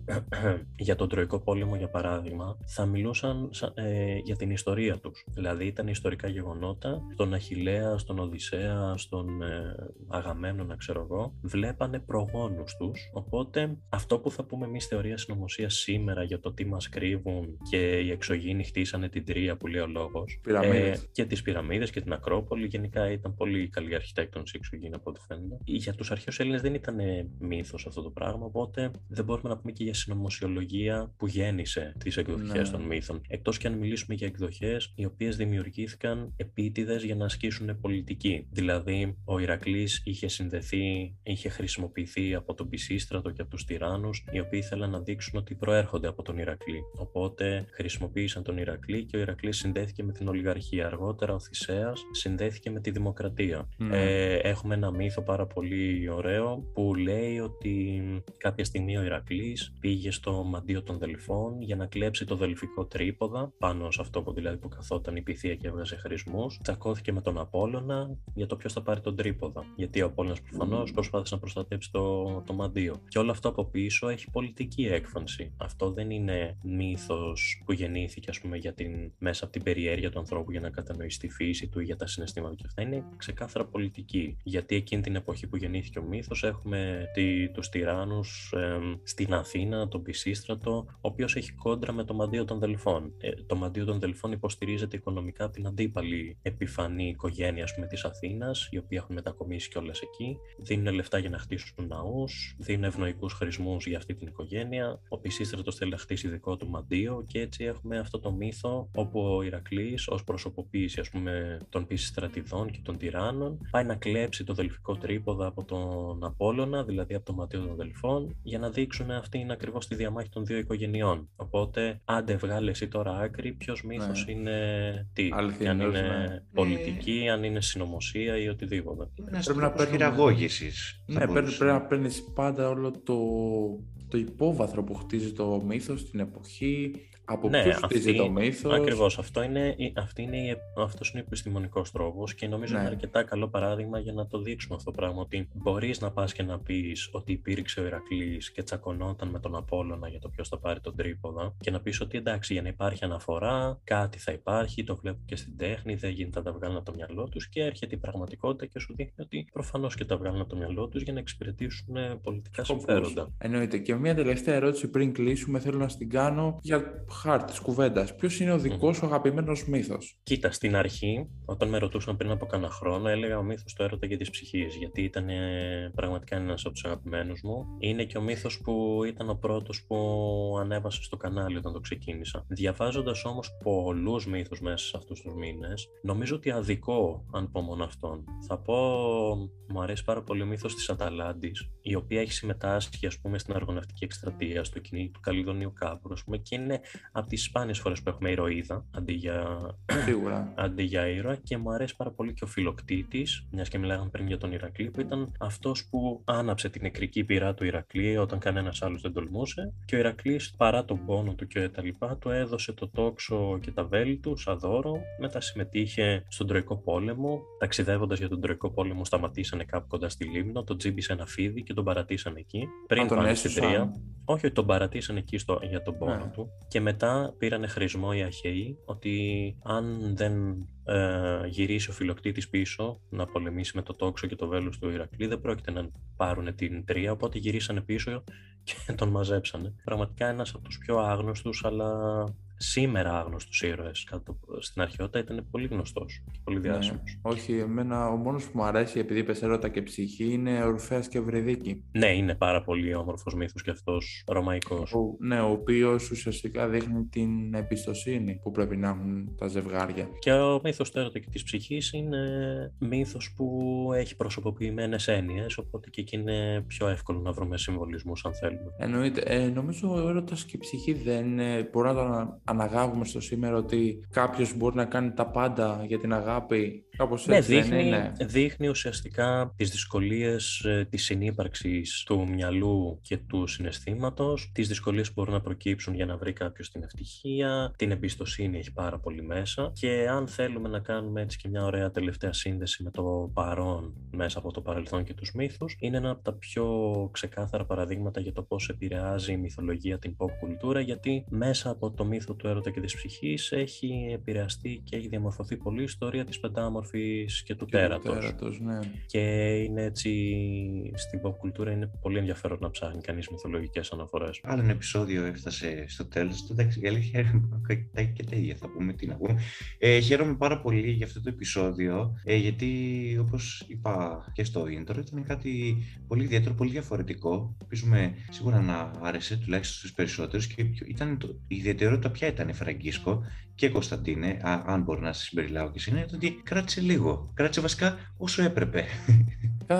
για τον Τροϊκό Πόλεμο, για παράδειγμα, θα μιλούσαν ε, για την ιστορία τους. Δηλαδή ήταν ιστορικά γεγονότα, στον Αχιλλέα, στον Οδυσσέα, στον ε, Αγαμέμνονα, ξέρω εγώ, βλέπανε προγόνους τους. Οπότε αυτό που θα πούμε εμείς θεωρία συνωμοσίας σήμερα για το τι μας κρύβουν και οι εξωγήινοι χτίσανε την Τρία που λέει ο λόγος, ε, και τις πυραμίδες και την Ακρόπολη, γενικά ήταν πολύ καλοί αρχιτέκτονες οι εξωγήινοι από ό,τι φαίνεται. Για τους αρχαίους Έλληνες δεν ήταν μύθος αυτό το πράγμα, οπότε δεν μπορούμε να πούμε και για συνωμοσιολογία που γέννησε τις εκδοχές, ναι, των μύθων. Εκτός και αν μιλήσουμε για εκδοχές οι οποίες δημιουργήθηκαν επίτηδες για να ασκήσουν πολιτική. Δηλαδή, ο Ηρακλής είχε συνδεθεί, είχε χρησιμοποιηθεί από τον Πισίστρατο και από τους τυράννους, οι οποίοι ήθελαν να δείξουν ότι προέρχονται από τον Ηρακλή. Οπότε χρησιμοποίησαν τον Ηρακλή και ο Ηρακλής συνδέθηκε με την ολιγαρχία. Αργότερα ο Θησέας συνδέθηκε με τη δημοκρατία. Mm. Ε, έχουμε ένα μύθο πάρα πολύ ωραίο που λέει ότι κάποια στιγμή ο Ηρακλής πήγε στο μαντίο των Δελφών για να κλέψει το δελφικό τρίποδα, πάνω σε αυτό που, δηλαδή, που καθόταν η Πυθία και έβγαζε χρησμούς. Τσακώθηκε με τον Απόλλωνα για το ποιος θα πάρει τον τρίποδα. Γιατί ο Απόλλωνας προφανώς mm. προσπάθησε να προστατέψει το, το μαντίο. Και όλο αυτό από πίσω έχει πολιτική έκφανση. Αυτό δεν είναι μύθος που γεννήθηκε, ας πούμε, για την μέσα από την περιέργεια του ανθρώπου για να κατανοήσει τη φύση του ή για τα συναισθήματα, και αυτά είναι ξεκάθαρα πολιτική. Γιατί εκείνη την εποχή που γεννήθηκε ο μύθος έχουμε τη, τους τυράννους ε, στην Αθήνα, τον Πισίστρατο, ο οποίος έχει κόντρα με το μαντίο των Δελφών. Ε, το μαντίο των Δελφών υποστηρίζεται οικονομικά από την αντίπαλη επιφανή οικογένεια, ας πούμε, της Αθήνας, οι οποίοι έχουν μετακομίσει κιόλας εκεί, δίνουν λεφτά για να χτίσουν ναούς, δίνουν ευνοϊκούς χρησμούς για αυτή την οικογένεια. Ο Πισίστρατος θέλει να χτίσει δικό του μαντίο και έτσι έχουμε αυτό το μύθο όπου ο Ηρακλής, ως προσωποποίηση, ας πούμε, των Πισιστρατιδών και των τυράννων, πάει να κλέψει το δελφικό τρίποδα από τον Απόλλωνα, δηλαδή από το μαντίο των Δελφών, για να δείξουν αυτή είναι ακριβώς τη διαμάχη των δύο οικογενειών. Οπότε, άντε βγάλε εσύ τώρα άκρη, ποιος μύθος ναι. είναι τι, αληθινός, αν είναι ναι. πολιτική, ναι. αν είναι συνωμοσία ή οτιδήποτε. Πρέπει, πρέπει να παίρνει αγώγηση. Ναι, πρέπει να παίρνει πάντα όλο το, το υπόβαθρο που χτίζει το μύθος, την εποχή. Από ναι, ποιος αυτή, χτίζει το μύθος. Ακριβώς. Αυτό είναι, αυτή είναι, αυτός είναι ο επιστημονικός τρόπος και νομίζω ναι. είναι αρκετά καλό παράδειγμα για να το δείξουμε αυτό το πράγμα. Ότι μπορείς να πας και να πεις ότι υπήρξε ο Ηρακλής και τσακωνόταν με τον Απόλλωνα για το ποιος θα πάρει τον τρίποδα και να πεις ότι εντάξει, για να υπάρχει αναφορά, κάτι θα υπάρχει, το βλέπω και στην τέχνη, δεν γίνεται να τα βγάλουν από το μυαλό τους και έρχεται η πραγματικότητα και σου δείχνει ότι προφανώς και τα βγάλουν από το μυαλό τους για να εξυπηρετήσουν πολιτικά συμφέροντα. Εννοείται. Και μια τελευταία ερώτηση πριν κλείσουμε, θέλω να την κάνω για χάρτης, κουβέντας. Ποιος είναι ο δικός mm. σου αγαπημένος μύθος? Κοίτα, στην αρχή, όταν με ρωτούσαν πριν από κάνα χρόνο, έλεγα ο μύθος του έρωτα και της ψυχής, γιατί ήταν ε, πραγματικά ένας από τους αγαπημένους μου. Είναι και ο μύθος που ήταν ο πρώτος που ανέβασε στο κανάλι όταν το ξεκίνησα. Διαβάζοντας όμως πολλούς μύθους μέσα σε αυτούς τους μήνες, νομίζω ότι αδικό, αν πω μόνο αυτόν. Θα πω, μου αρέσει πάρα πολύ ο μύθος της Αταλάντης, η οποία έχει συμμετάσχει, ας πούμε, στην αργοναυτική εκστρατεία, στο κυνήγι του Καλλιδονίου Κάπρου, ας πούμε, και είναι από τις σπάνιες φορές που έχουμε ηρωίδα αντί για, αντί για ήρωα. Και μου αρέσει πάρα πολύ και ο Φιλοκτήτης, μιας και μιλάγαμε πριν για τον Ηρακλή, που ήταν αυτός που άναψε την νεκρική πυρά του Ηρακλή όταν κανένας άλλος δεν τολμούσε. Και ο Ηρακλής, παρά τον πόνο του και τα λοιπά, του έδωσε το τόξο και τα βέλη του σαν δώρο. Μετά συμμετείχε στον Τροϊκό Πόλεμο. Ταξιδεύοντας για τον Τροϊκό Πόλεμο, σταματήσανε κάπου κοντά στη Λίμνο, τον τζίμπησε ένα φίδι και τον παρατήσανε εκεί. Πριν τον έσωσαν. Όχι, τον παρατήσανε εκεί στο, για τον πόνο ναι. του. Και μετά πήρανε χρησμό οι Αχαιοί ότι αν δεν ε, γυρίσει ο Φιλοκτήτης πίσω να πολεμήσει με το τόξο και το βέλος του Ηρακλή, δεν πρόκειται να πάρουν την Τρία, οπότε γυρίσανε πίσω και τον μαζέψανε. Πραγματικά ένας από τους πιο άγνωστους αλλά σήμερα άγνωστος ήρωας κάτω στην αρχαιότητα, ήταν πολύ γνωστός και πολύ διάσημος. Ναι, όχι, εμένα ο μόνος που μου αρέσει, επειδή είπες ερώτα και ψυχή, είναι Ορφέας και Ευρεδίκη. Ναι, είναι πάρα πολύ όμορφος μύθος και αυτός ρωμαϊκός. Ο, ναι, ο οποίος ουσιαστικά δείχνει την εμπιστοσύνη που πρέπει να έχουν τα ζευγάρια. Και ο μύθος του έρωτα και της ψυχής είναι μύθος που έχει προσωποποιημένες έννοιες, οπότε και εκεί είναι πιο εύκολο να βρούμε συμβολισμούς αν θέλουμε. Εννοείται. Ε, νομίζω ο έρωτας και η ψυχή δεν μπορούμε να το αναγάγουμε στο σήμερα, ότι κάποιος μπορεί να κάνει τα πάντα για την αγάπη. Κάπως έτσι, ναι, δείχνει, είναι, ναι. Δείχνει ουσιαστικά τις δυσκολίες της συνύπαρξης του μυαλού και του συναισθήματος, τις δυσκολίες που μπορούν να προκύψουν για να βρει κάποιος την ευτυχία, την εμπιστοσύνη έχει πάρα πολύ μέσα. Και αν θέλουμε να κάνουμε έτσι και μια ωραία τελευταία σύνδεση με το παρόν μέσα από το παρελθόν και τους μύθους, είναι ένα από τα πιο ξεκάθαρα παραδείγματα για το πώς επηρεάζει η μυθολογία την pop κουλτούρα, γιατί μέσα από το μύθο του έρωτα και της ψυχής έχει επηρεαστεί και έχει διαμορφωθεί πολύ η ιστορία της πεντάμορφης και του και τέρατος, του τέρατος, ναι. Και είναι έτσι, στην pop κουλτούρα είναι πολύ ενδιαφέρον να ψάχνει κανείς μυθολογικές αναφορές. Άλλο ένα επεισόδιο έφτασε στο τέλος του, εντάξει, για λίγα και τα ίδια θα πούμε, τι να πούμε. Ε, χαίρομαι πάρα πολύ για αυτό το επεισόδιο, ε, γιατί όπως είπα και στο intro, ήταν κάτι πολύ ιδιαίτερο, πολύ διαφορετικό. Ελπίζουμε σίγουρα να άρεσε τουλάχιστον στους περισσότερους, και ήταν το, η ιδιαιτερότητα ποια ήταν, Φραγκίσκο και Κωνσταντίνε, α, αν μπορεί να σας συμπεριλάβω και σήμερα, ήταν ότι κράτησε λίγο, κράτησε βασικά όσο έπρεπε.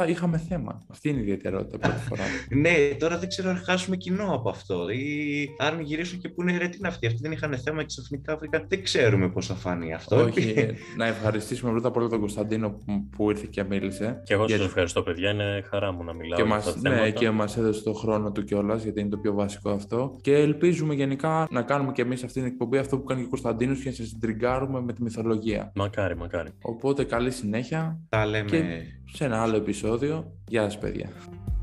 Είχαμε θέμα. Αυτή είναι η ιδιαιτερότητα πρώτη φορά. Ναι, τώρα δεν ξέρω αν χάσουμε κοινό από αυτό. Ή αν γυρίσουν και πούνε ρε, τι είναι αυτοί. Αυτοί δεν είχαν θέμα και ξαφνικά βρήκαν. Δεν ξέρουμε πώς θα φανεί αυτό. Όχι. Να ευχαριστήσουμε πρώτα απ' όλα τον Κωνσταντίνο που ήρθε και μίλησε. Και εγώ σας γιατί... ευχαριστώ, παιδιά. Είναι χαρά μου να μιλάω. Και μας, ναι, και μας έδωσε το χρόνο του κιόλας, γιατί είναι το πιο βασικό αυτό. Και ελπίζουμε γενικά να κάνουμε κι εμείς αυτή την εκπομπή αυτό που κάνει και ο Κωνσταντίνος, και να σας τριγκάρουμε με τη μυθολογία. Μακάρι, μακάρι. Οπότε καλή συνέχεια. Τα λέμε. Και σε ένα άλλο επεισόδιο. Γεια σας, παιδιά.